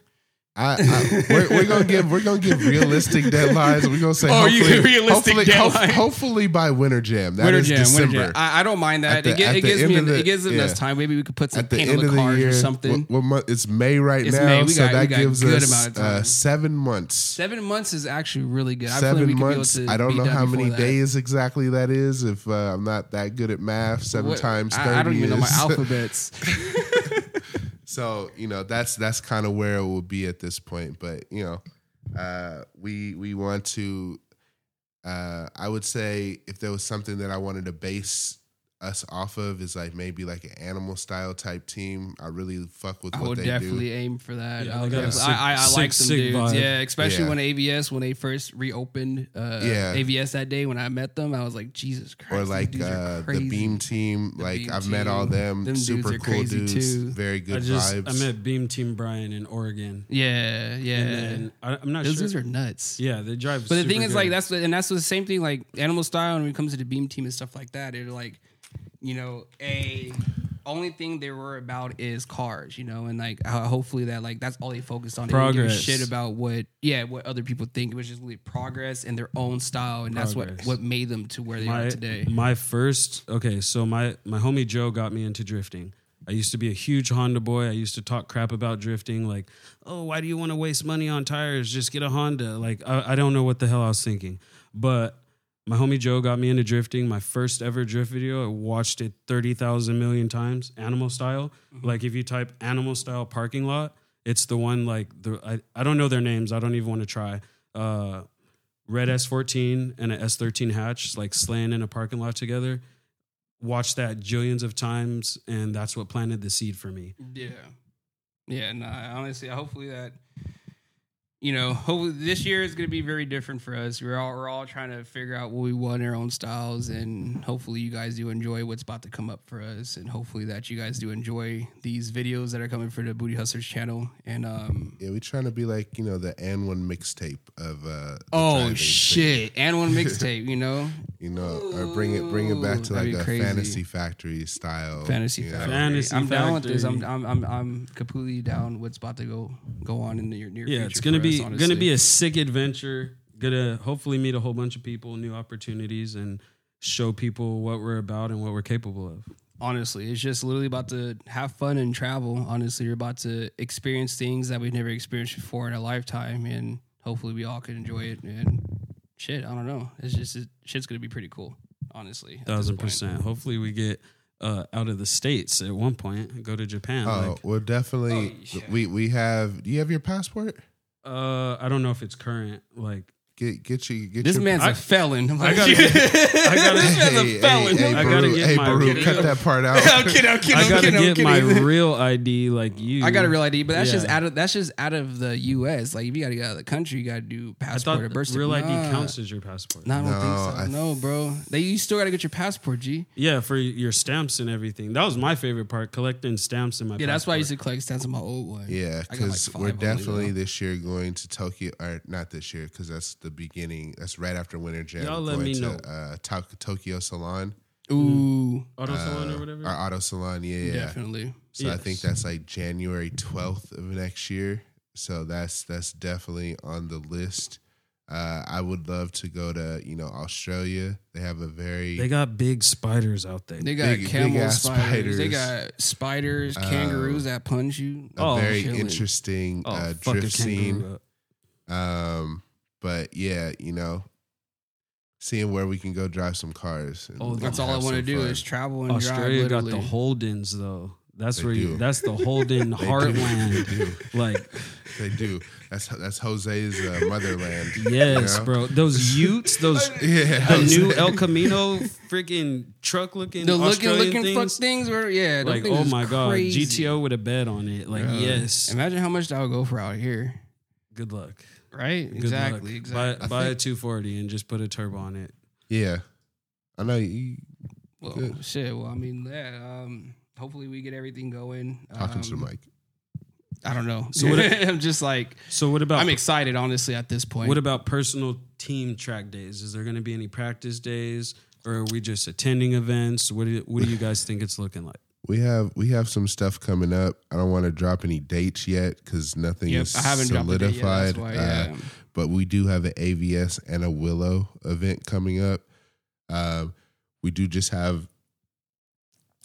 I, I we're, we're gonna give we're gonna give realistic deadlines. We're gonna say, oh, hopefully, you realistic hopefully, deadline. Ho- hopefully by Winter Jam. That Winter is Jam, December. Winter Jam. I, I don't mind that. The, it, get, it, gives me, the, it gives me it gives us time. Maybe we could put some paint on the, the cars year, or something. What, what, it's May right it's now, May. We so got, that gives us uh, seven months. Seven months is actually really good. I seven like months. I don't know how many that. days exactly that is. If uh, I'm not that good at math, seven what, times thirty. I, I don't even know my alphabets. So, you know, that's that's kind of where it will be at this point. But, you know, uh, we we want to, uh, I would say if there was something that I wanted to base us off of is like maybe like an Animal Style type team. I really fuck with I what they do. I would definitely aim for that. Yeah, I, would yeah. sick, I, I, I sick, like some dudes. Vibe. Yeah, especially yeah. when A V S, when they first reopened uh, yeah. A V S that day when I met them, I was like, Jesus Christ. Or like these dudes uh, are crazy. The Beam team. The like Beam I've team. met all them. them Super dudes cool dudes. Too. Very good I just, vibes. I met Beam Team Brian in Oregon. Yeah, yeah. And then, I, I'm not Those sure. Those dudes are nuts. Yeah, they drive But super the thing is good. like, that's, and that's the same thing like Animal Style when it comes to the Beam team and stuff like that. They're like, you know, a only thing they were about is cars, you know, and like uh, hopefully that like that's all they focused on. They didn't give a shit about what, yeah, what other people think. It was just like progress and their own style, and progress. that's what, what made them to where they my, are today. My first, okay, so my my homie Joe got me into drifting. I used to be a huge Honda boy. I used to talk crap about drifting, like, oh, why do you want to waste money on tires? Just get a Honda. Like, I, I don't know what the hell I was thinking, but. My homie Joe got me into drifting. My first ever drift video, I watched it thirty thousand million times, Animal Style. Mm-hmm. Like, if you type Animal Style parking lot, it's the one, like, the I, I don't know their names. I don't even want to try. Uh, red S fourteen and an S thirteen hatch, like, slaying in a parking lot together. watched that jillions of times, and that's what planted the seed for me. Yeah. Yeah, no, honestly, hopefully that, you know, hopefully this year is going to be very different for us. We're all we're all trying to figure out what we want in our own styles, and hopefully you guys do enjoy what's about to come up for us, and hopefully that you guys do enjoy these videos that are coming for the Booty Hustlers channel. And um, yeah, we're trying to be like, you know, the and one mixtape of uh, oh shit, thing. And one mixtape, you know, you know, Ooh, or bring it bring it back to like a crazy. Fantasy Factory style, Fantasy Factory. Fantasy I'm Factory. Down with this. I'm I'm I'm I'm completely down. What's about to go go on in the near, near yeah, future? Yeah, it's gonna be. Be, gonna be a sick adventure. Gonna hopefully meet a whole bunch of people, new opportunities, and show people what we're about and what we're capable of. Honestly, it's just literally about to have fun and travel. Honestly, you're about to experience things that we've never experienced before in a lifetime, and hopefully we all can enjoy it. And shit, I don't know. It's just it, shit's gonna be pretty cool. Honestly, thousand percent. Hopefully we get uh, out of the States at one point and go to Japan. Oh, like, we're definitely. Oh, we we have. Do you have your passport? Uh, I don't know if it's current. Like, get get you. Get this your, man's I, a felon. I gotta. Get, I gotta this man's hey, a felon. Hey, hey, I gotta Baru, get hey, my. Baru, kidding, cut that part out. I'm kidding, I'm kidding, I gotta I'm kidding, get I'm my real I D. Like you, I got a real I D, but that's yeah. just out of that's just out of the U S. Like, if you gotta get out of the country, you gotta do passport. I or birth real certificate. I D counts as your passport. No, I don't no, think so. I, no, bro. They, you still gotta get your passport, G. Yeah, for your stamps and everything. That was my favorite part, collecting stamps in my. Yeah, passport. That's why I used to collect stamps in my old one. Yeah, because like we're definitely this year going to Tokyo, or not this year, because that's the beginning. That's right after Winter Jam. Y'all let me know. Uh, to- Tokyo Salon. Ooh. Auto uh, Salon or whatever? Or Auto Salon, yeah, yeah. Definitely. So yes. I think that's like January twelfth of next year. So that's that's definitely on the list. Uh, I would love to go to, you know, Australia. They have a very... They got big spiders out there. They got big, camel big spiders. spiders. They got spiders, kangaroos um, that punch you. A oh, very chilling. interesting oh, uh, drift scene. Um... But yeah, you know, seeing where we can go drive some cars. Oh, that's all I want to do fun. is travel and Australia drive. Australia got the Holdens though. That's they where do. you. That's the Holden heartland. Do. They do. Like they do. That's that's Jose's uh, motherland. Yes, you know? Bro. Those Utes. Those yeah, the Jose. new El Camino freaking truck looking. The looking looking things. fuck things. Were, yeah. Like things oh my crazy. god, G T O with a bed on it. Like yeah. yes. Imagine how much that would go for out here. Good luck. Right? Good exactly. Luck. exactly. Buy, buy think, a two forty and just put a turbo on it. Yeah. I know you. Well, good. shit. Well, I mean, yeah. Um, hopefully we get everything going. Um, Talking to the mic. I don't know. So what, I'm just like. So what about? I'm excited, honestly, at this point. What about personal team track days? Is there going to be any practice days, or are we just attending events? What do, What do you guys think it's looking like? We have we have some stuff coming up. I don't want to drop any dates yet because nothing yep, is I haven't solidified. Dropped a date yet, that's why, yeah. uh, but we do have an A V S and a Willow event coming up. Uh, we do just have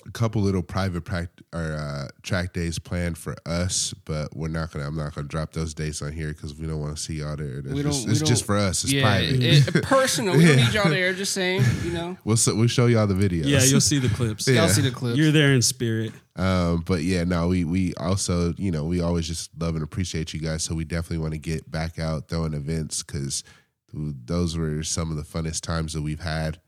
a couple little private pract- or uh, track days planned for us, but we're not gonna. I'm not gonna drop those dates on here because we don't want to see y'all there. It's, we don't, just, we it's don't, just for us. It's yeah, private, it, it, personal. We yeah. don't need y'all there. Just saying, you know. We'll so, we'll show y'all the videos. Yeah, you'll see the clips. yeah. Y'all see the clips. You're there in spirit. Um, but yeah, no, we we also, you know, we always just love and appreciate you guys. So we definitely want to get back out throwing events because those were some of the funnest times that we've had.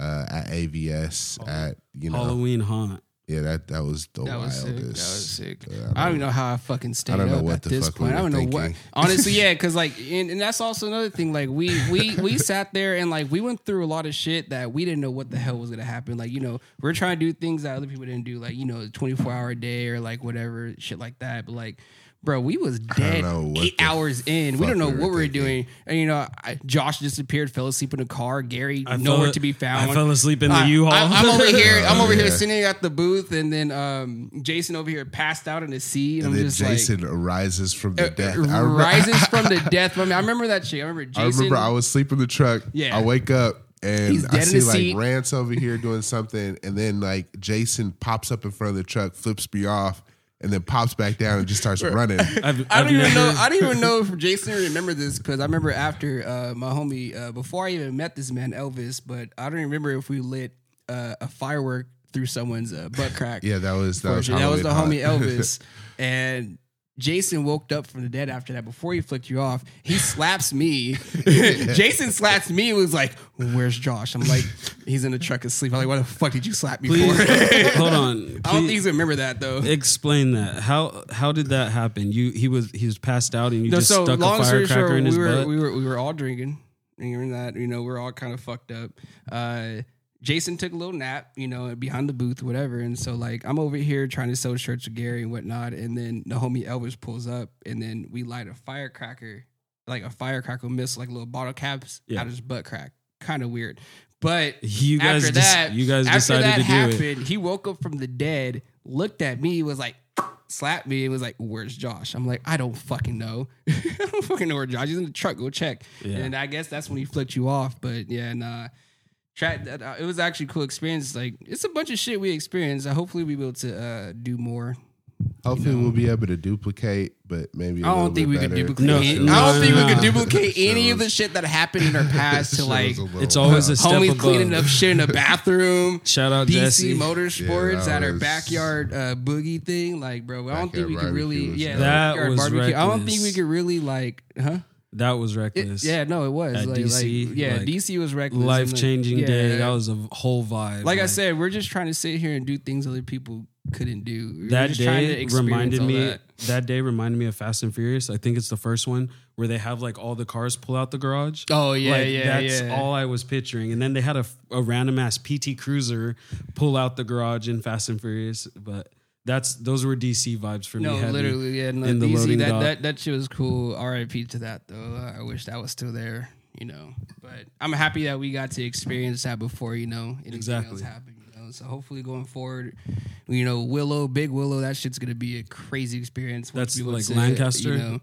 Uh, at A V S, oh, at you know Halloween Haunt. Yeah, that that was the that wildest. Was that was sick. Uh, I, don't I don't even know how I fucking stayed I don't know up what at the this fuck point. We I don't know thinking. what. Honestly, yeah, because like, and, and that's also another thing. Like, we we we sat there and like we went through a lot of shit that we didn't know what the hell was gonna happen. Like, you know, we're trying to do things that other people didn't do. Like, you know, twenty-four hour day or like whatever shit like that. But like. Bro, we was dead eight hours in. We don't know what we were, we're doing. And, you know, I, Josh disappeared, fell asleep in the car. Gary, I nowhere fell, to be found. I fell asleep in the I, U-Haul. I, I'm over here. I'm over yeah. here sitting at the booth, and then um, Jason over here passed out in the sea. And, and I'm then just Jason like, arises from the uh, death. Rises from the death. I, mean, I remember that shit. I remember Jason. I remember I was sleeping in the truck. Yeah. I wake up. And I see like seat. Rance over here doing something. And then like Jason pops up in front of the truck, flips me off. And then pops back down and just starts running. I've, I've I don't even know. I don't even know if Jason remembered this because I remember after uh, my homie uh, before I even met this man Elvis, but I don't remember if we lit uh, a firework through someone's uh, butt crack. Yeah, that was that was, that was the hot. homie Elvis, and Jason woke up from the dead after that. Before he flicked you off, he slaps me. Jason slaps me. Was like, well, where's Josh? I'm like, he's in the truck asleep. I'm like, why the fuck did you slap me Please. for? Hold on. Please. I don't think he's gonna remember that though. Explain that. How how did that happen? You he was he was passed out and you no, just so stuck long a firecracker short, in his we were, butt. We were we were all drinking. And you're in that, you know, we're all kind of fucked up. Uh, Jason took a little nap, you know, behind the booth, whatever. And so, like, I'm over here trying to sell shirts with Gary and whatnot. And then the homie Elvis pulls up, and then we light a firecracker, like a firecracker missile, like little bottle caps yeah. out of his butt crack. Kind of weird. But you guys after that, dis- you guys decided that to happened, do it. He woke up from the dead, looked at me, was like, slapped me, and was like, where's Josh? I'm like, I don't fucking know. I don't fucking know where Josh is. He's in the truck. Go check. Yeah. And I guess that's when he flicked you off. But yeah, nah. It was actually a cool experience. Like, it's a bunch of shit we experienced. Hopefully we'll be able to uh, do more. Hopefully you know? we'll be able to duplicate, but maybe I don't think we could duplicate. No, any, no, I don't think no. we could duplicate any of the shit that happened in our past. to like, it's always uh, a step homie above. Cleaning up shit in the bathroom. Shout out D C Jesse. Motorsports yeah, at our backyard uh, boogie thing. Like, bro, I don't think we could really. Yeah, that backyard was barbecue. Reckless. I don't think we could really like, huh? That was reckless. It, yeah, no, it was. Like, D C, like, yeah, like, D C was reckless. Life-changing like, yeah, day. Yeah. That was a whole vibe. Like, like I said, we're just trying to sit here and do things other people couldn't do. That day reminded me. That. that day reminded me of Fast and Furious. I think it's the first one where they have like all the cars pull out the garage. Oh yeah, like, yeah, that's yeah. all I was picturing. And then they had a, a random ass P T Cruiser pull out the garage in Fast and Furious, but. That's those were D C vibes for no, me. No, literally, yeah. No, in the D C, that, that that shit was cool. R I P to that though. I wish that was still there, you know. But I'm happy that we got to experience that before, you know, anything exactly. else happened. You know? So hopefully going forward, you know, Willow, Big Willow, that shit's gonna be a crazy experience. That's like Lancaster. It, you know?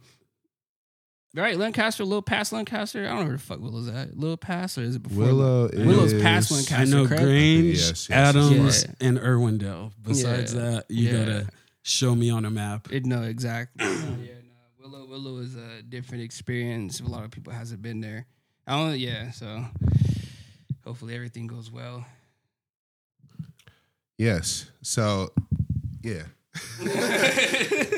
Right, Lancaster, Little Pass, Lancaster. I don't know where the fuck Willow's at. Little Pass, or is it before? Willow is... Willow's past Lancaster, I know, correct? Grange, yes, yes, Adams, yeah. and Irwindale. Besides yeah. that, you yeah. gotta show me on a map. It, no, exactly. no, yeah, no. Willow, Willow is a different experience. A lot of people hasn't been there. I don't. Yeah, so hopefully everything goes well. Yes. So, yeah.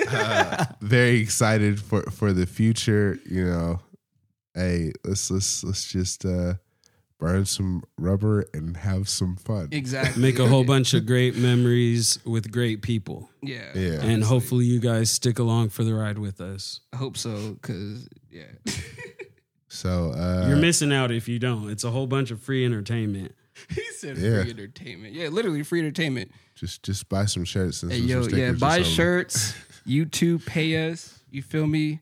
uh, very excited for, for the future, you know. Hey, let's let's let's just uh, burn some rubber and have some fun. Exactly. Make a whole bunch of great memories with great people. Yeah. yeah. And honestly. Hopefully you guys stick along for the ride with us. I hope so, cause yeah. so uh, you're missing out if you don't. It's a whole bunch of free entertainment. He said yeah. free entertainment. Yeah, literally free entertainment. Just just buy some shirts. And hey, some yo, yeah, buy shirts. YouTube, pay us. You feel me?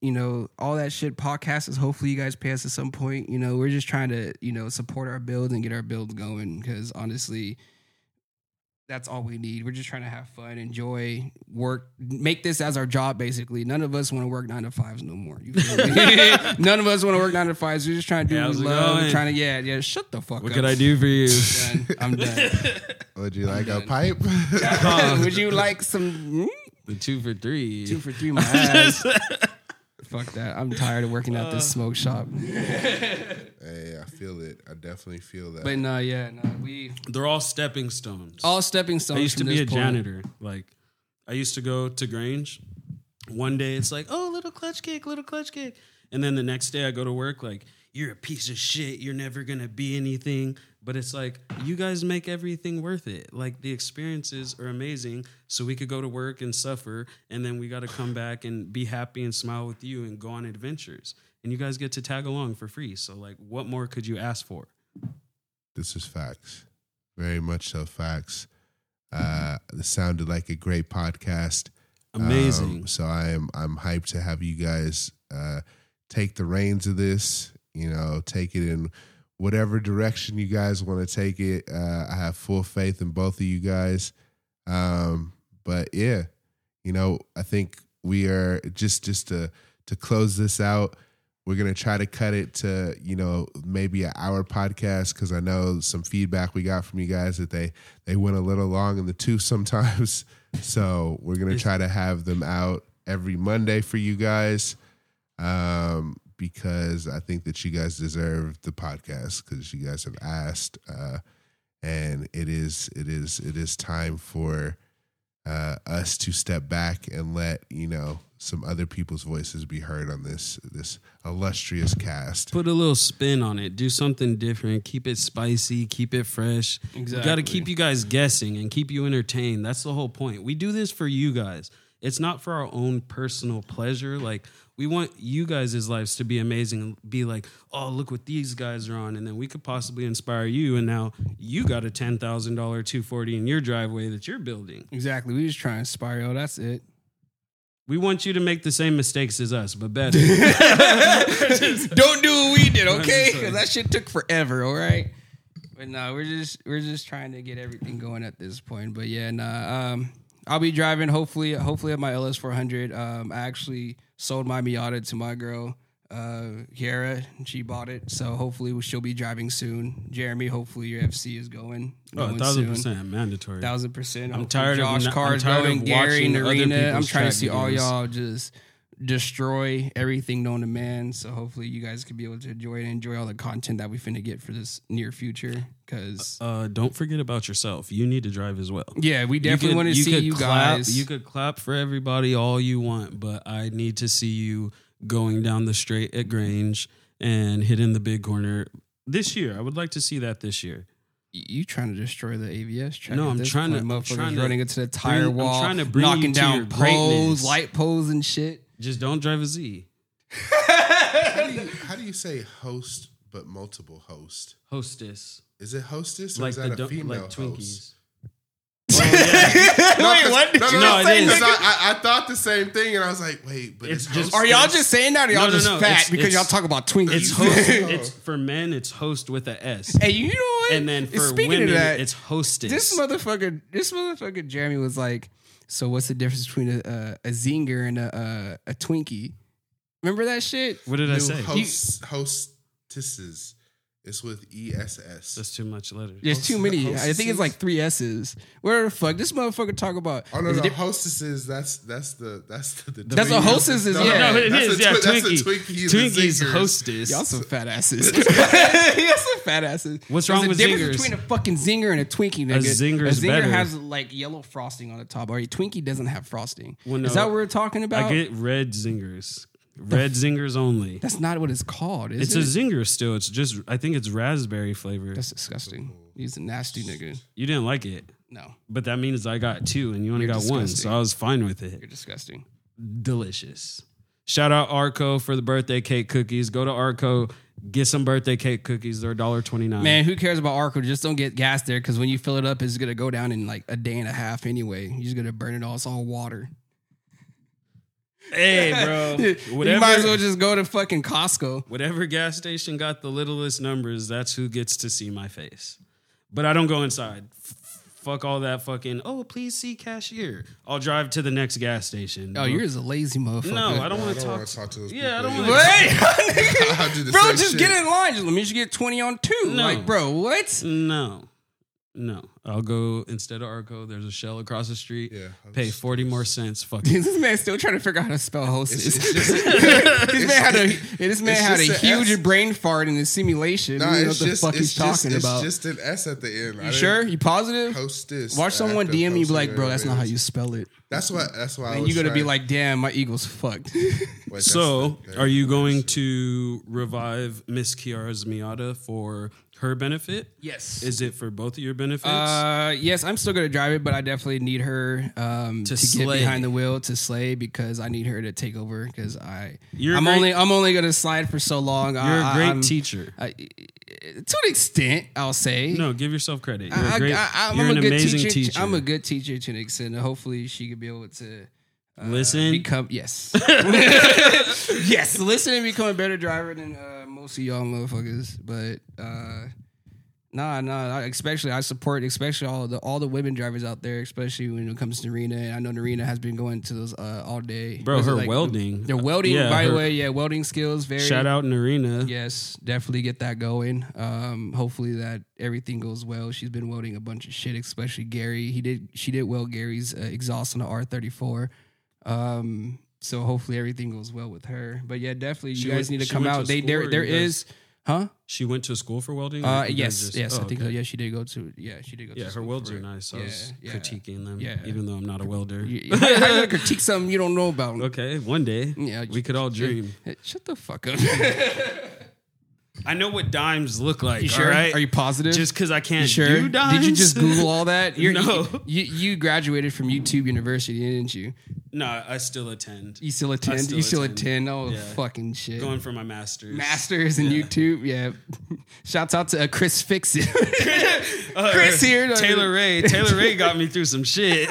You know, all that shit. Podcasts is hopefully you guys pay us at some point. You know, we're just trying to, you know, support our build and get our build going. Because honestly, that's all we need. We're just trying to have fun, enjoy, work, make this as our job, basically. None of us want to work nine to fives no more. You feel me? None of us want to work nine to fives. We're just trying to do what we love. We're trying to, yeah, yeah, shut the fuck what up. What could I do for you? I'm done. I'm done. Would you I'm like done. a pipe? Would you like some? Mm? The two for three. Two for three, my ass. Fuck that. I'm tired of working at this smoke shop. Hey, I feel it. I definitely feel that. But no, yeah, no, we... They're all stepping stones. All stepping stones. I used to be a janitor. Like, I used to go to Grange. One day, it's like, oh, little clutch kick, little clutch kick. And then the next day, I go to work, like, you're a piece of shit. You're never going to be anything. But it's like, you guys make everything worth it. Like, the experiences are amazing. So we could go to work and suffer. And then we got to come back and be happy and smile with you and go on adventures. And you guys get to tag along for free. So, like, what more could you ask for? This is facts. Very much so facts. Uh, this sounded like a great podcast. Amazing. Um, so I am, I'm hyped to have you guys uh, take the reins of this. You know, take it in whatever direction you guys want to take it. Uh, I have full faith in both of you guys. Um, but, yeah, you know, I think we are just, just to, to close this out, we're going to try to cut it to, you know, maybe an hour podcast because I know some feedback we got from you guys that they, they went a little long in the tooth sometimes. So we're going to try to have them out every Monday for you guys um, because I think that you guys deserve the podcast because you guys have asked. Uh, and it is it is it is time for uh, us to step back and let, you know, some other people's voices be heard on this this illustrious cast. Put a little spin on it. Do something different. Keep it spicy. Keep it fresh. Exactly. We got to keep you guys guessing and keep you entertained. That's the whole point. We do this for you guys. It's not for our own personal pleasure. Like, we want you guys' lives to be amazing and be like, oh, look what these guys are on. And then we could possibly inspire you. And now you got a ten thousand dollars two forty in your driveway that you're building. Exactly. We just trying to inspire you. That's it. We want you to make the same mistakes as us, but better. Don't do what we did, okay? Because that shit took forever, all right? But no, we're just we're just trying to get everything going at this point. But yeah, nah, um, I'll be driving hopefully hopefully at my L S four hundred. Um, I actually sold my Miata to my girl, uh, Kiara, and she bought it. So hopefully she'll be driving soon. Jeremy, hopefully your F C is going. Oh, a thousand percent mandatory. Thousand percent. I'm tired of Josh cars going, Gary, Narina. I'm trying to see all y'all just destroy everything known to man. So hopefully you guys can be able to enjoy it and enjoy all the content that we finna get for this near future. Cause uh, uh, don't forget about yourself. You need to drive as well. Yeah, we definitely want to see you guys. You could clap for everybody all you want, but I need to see you going down the straight at Grange and hitting the big corner this year. I would like to see that this year. You trying to destroy the A V S? Trying no, I'm trying to. I'm trying to running into the tire bring, wall. I'm trying to bring knocking down poles, light poles, and shit. Just don't drive a Z. how, do you, how do you say host but multiple host? Hostess. Is it hostess or like is that a female like host? Oh, yeah. no, wait, what? No, no, no, no it is. I, I thought the same thing, and I was like, "Wait, but it's, it's just." Are y'all just saying that? Or y'all no, no, just no, fat it's, because it's, y'all talk about Twinkies? It's, host, it's for men. It's host with an S. Hey, you know what? And then for Speaking women, that, it's hostess. This motherfucker. This motherfucker. Jeremy was like, "So what's the difference between a a, a zinger and a, a a Twinkie?" Remember that shit? What did you I say? Host, hostesses. It's with E S S. That's too much letters. There's Hostess, too many. Hostesses? I think it's like three S's. Where the fuck this motherfucker talk about? Oh no, no, no. Hostesses. That's that's the that's the. the that's what hostess is. No, yeah, no, it that's is. A, yeah, twi- Twinkie. That's a Twinkie. Twinkie's hostess. Y'all some fat asses. Y'all some fat asses. What's wrong There's with zingers? There's a difference between a fucking zinger and a Twinkie, nigga. A zinger is better. A zinger has like yellow frosting on the top. Or a Twinkie doesn't have frosting. Well, no, is that what we're talking about? I get red zingers. Red f- zingers only. That's not what it's called, is it's it? It's a zinger still. It's just, I think it's raspberry flavor. That's disgusting. He's a nasty nigga. You didn't like it? No. But that means I got two and you only You're got disgusting. one, so I was fine with it. You're disgusting. Delicious. Shout out Arco for the birthday cake cookies. Go to Arco. Get some birthday cake cookies. They're one dollar and twenty-nine cents. Man, who cares about Arco? Just don't get gas there because when you fill it up, it's going to go down in like a day and a half anyway. You're just going to burn it all. It's all water. Hey, bro. Whatever, you might as well just go to fucking Costco. Whatever gas station got the littlest numbers, that's who gets to see my face. But I don't go inside. F- fuck all that fucking, oh, please see cashier. I'll drive to the next gas station. Oh, bro. You're just a lazy motherfucker. No, I don't want to talk, talk to those yeah, people. Yeah, I don't want to. Wait, bro, just shit. Get in line. Just let me just get twenty on two. No. Like, bro, what? No. No, I'll go instead of Arco. There's a Shell across the street. Yeah, pay forty more cents. Fuck. This man's still trying to figure out how to spell hostess. It's, it's just, this man had a this man had a huge S. brain fart in his simulation. Nah, you know what the just, fuck he's just, talking it's about. It's just an S at the end. You I sure? You positive? Hostess. Watch someone D M me, be like, bro, that's not how you spell it. That's what. That's why. And you're gonna be like, damn, my ego's fucked. Wait, so, the, are you going shit. to revive Miss Kiara's Miata for her benefit? Yes. Is it for both of your benefits? Uh, yes, I'm still going to drive it, but I definitely need her um, to, to get behind the wheel to slay because I need her to take over because I You're I'm great, only I'm only going to slide for so long. You're I, a great I'm, teacher. I, to an extent, I'll say. No, give yourself credit. You're I, a great I, I, I'm you're an a good amazing teacher, teacher. I'm a good teacher to an extent. Hopefully she could be able to uh, listen become yes. yes, listen and become a better driver than uh, most of y'all motherfuckers, but uh, nah, nah. Especially, I support, especially all the all the women drivers out there, especially when it comes to Narina. And I know Narina has been going to those uh, all day. Bro, her like, welding, they're welding. Yeah, by her, the way, yeah, welding skills. Very shout out Narina. Yes, definitely get that going. Um, hopefully that everything goes well. She's been welding a bunch of shit, especially Gary. He did, she did weld Gary's uh, exhaust on the R thirty-four. Um. So hopefully everything goes well with her. But yeah, definitely you she guys went, need to come out. To they there there does. is Huh? She went to school for welding? Uh, yes, just, yes, oh, I think okay. so. Yeah, she did go to. Yeah, she did go. Yeah, to her school welds for are it. nice. So yeah, I was yeah. critiquing them, yeah. even though I'm not a welder. Yeah, yeah. How are you gonna critique something you don't know about? Okay, one day yeah, we could all dream. Shut the fuck up. I know what dimes look like. You sure? All right? Are you positive? Just because I can't sure? do dimes? Did you just Google all that? You're, no. You, you graduated from YouTube University, didn't you? No, I still attend. You still attend? Still you still attend? attend. Oh, yeah. Fucking shit. Going for my master's. Master's in yeah. YouTube? Yeah. Shouts out to uh, Chris Fix It. uh, Chris here. No, Taylor Ray. Taylor Ray got me through some shit.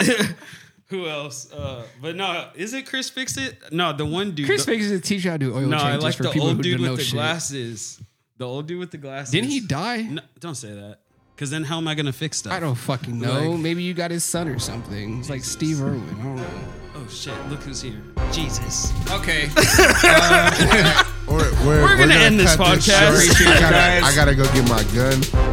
Who else? Uh, but no, is it Chris Fix It? No, the one dude. Chris the, Fix It teaches you how to do oil no, changes I like for people who don't know shit. No, I like the old dude with the shit. glasses. The old dude with the glasses. Didn't he die? No, don't say that. Because then how am I going to fix stuff? I don't fucking know. Like, maybe you got his son or something. It's Jesus. Like Steve Irwin. I don't know. Oh, shit. Look who's here. Jesus. Okay. uh, we're we're, we're going to end this podcast. This I got to go get my gun.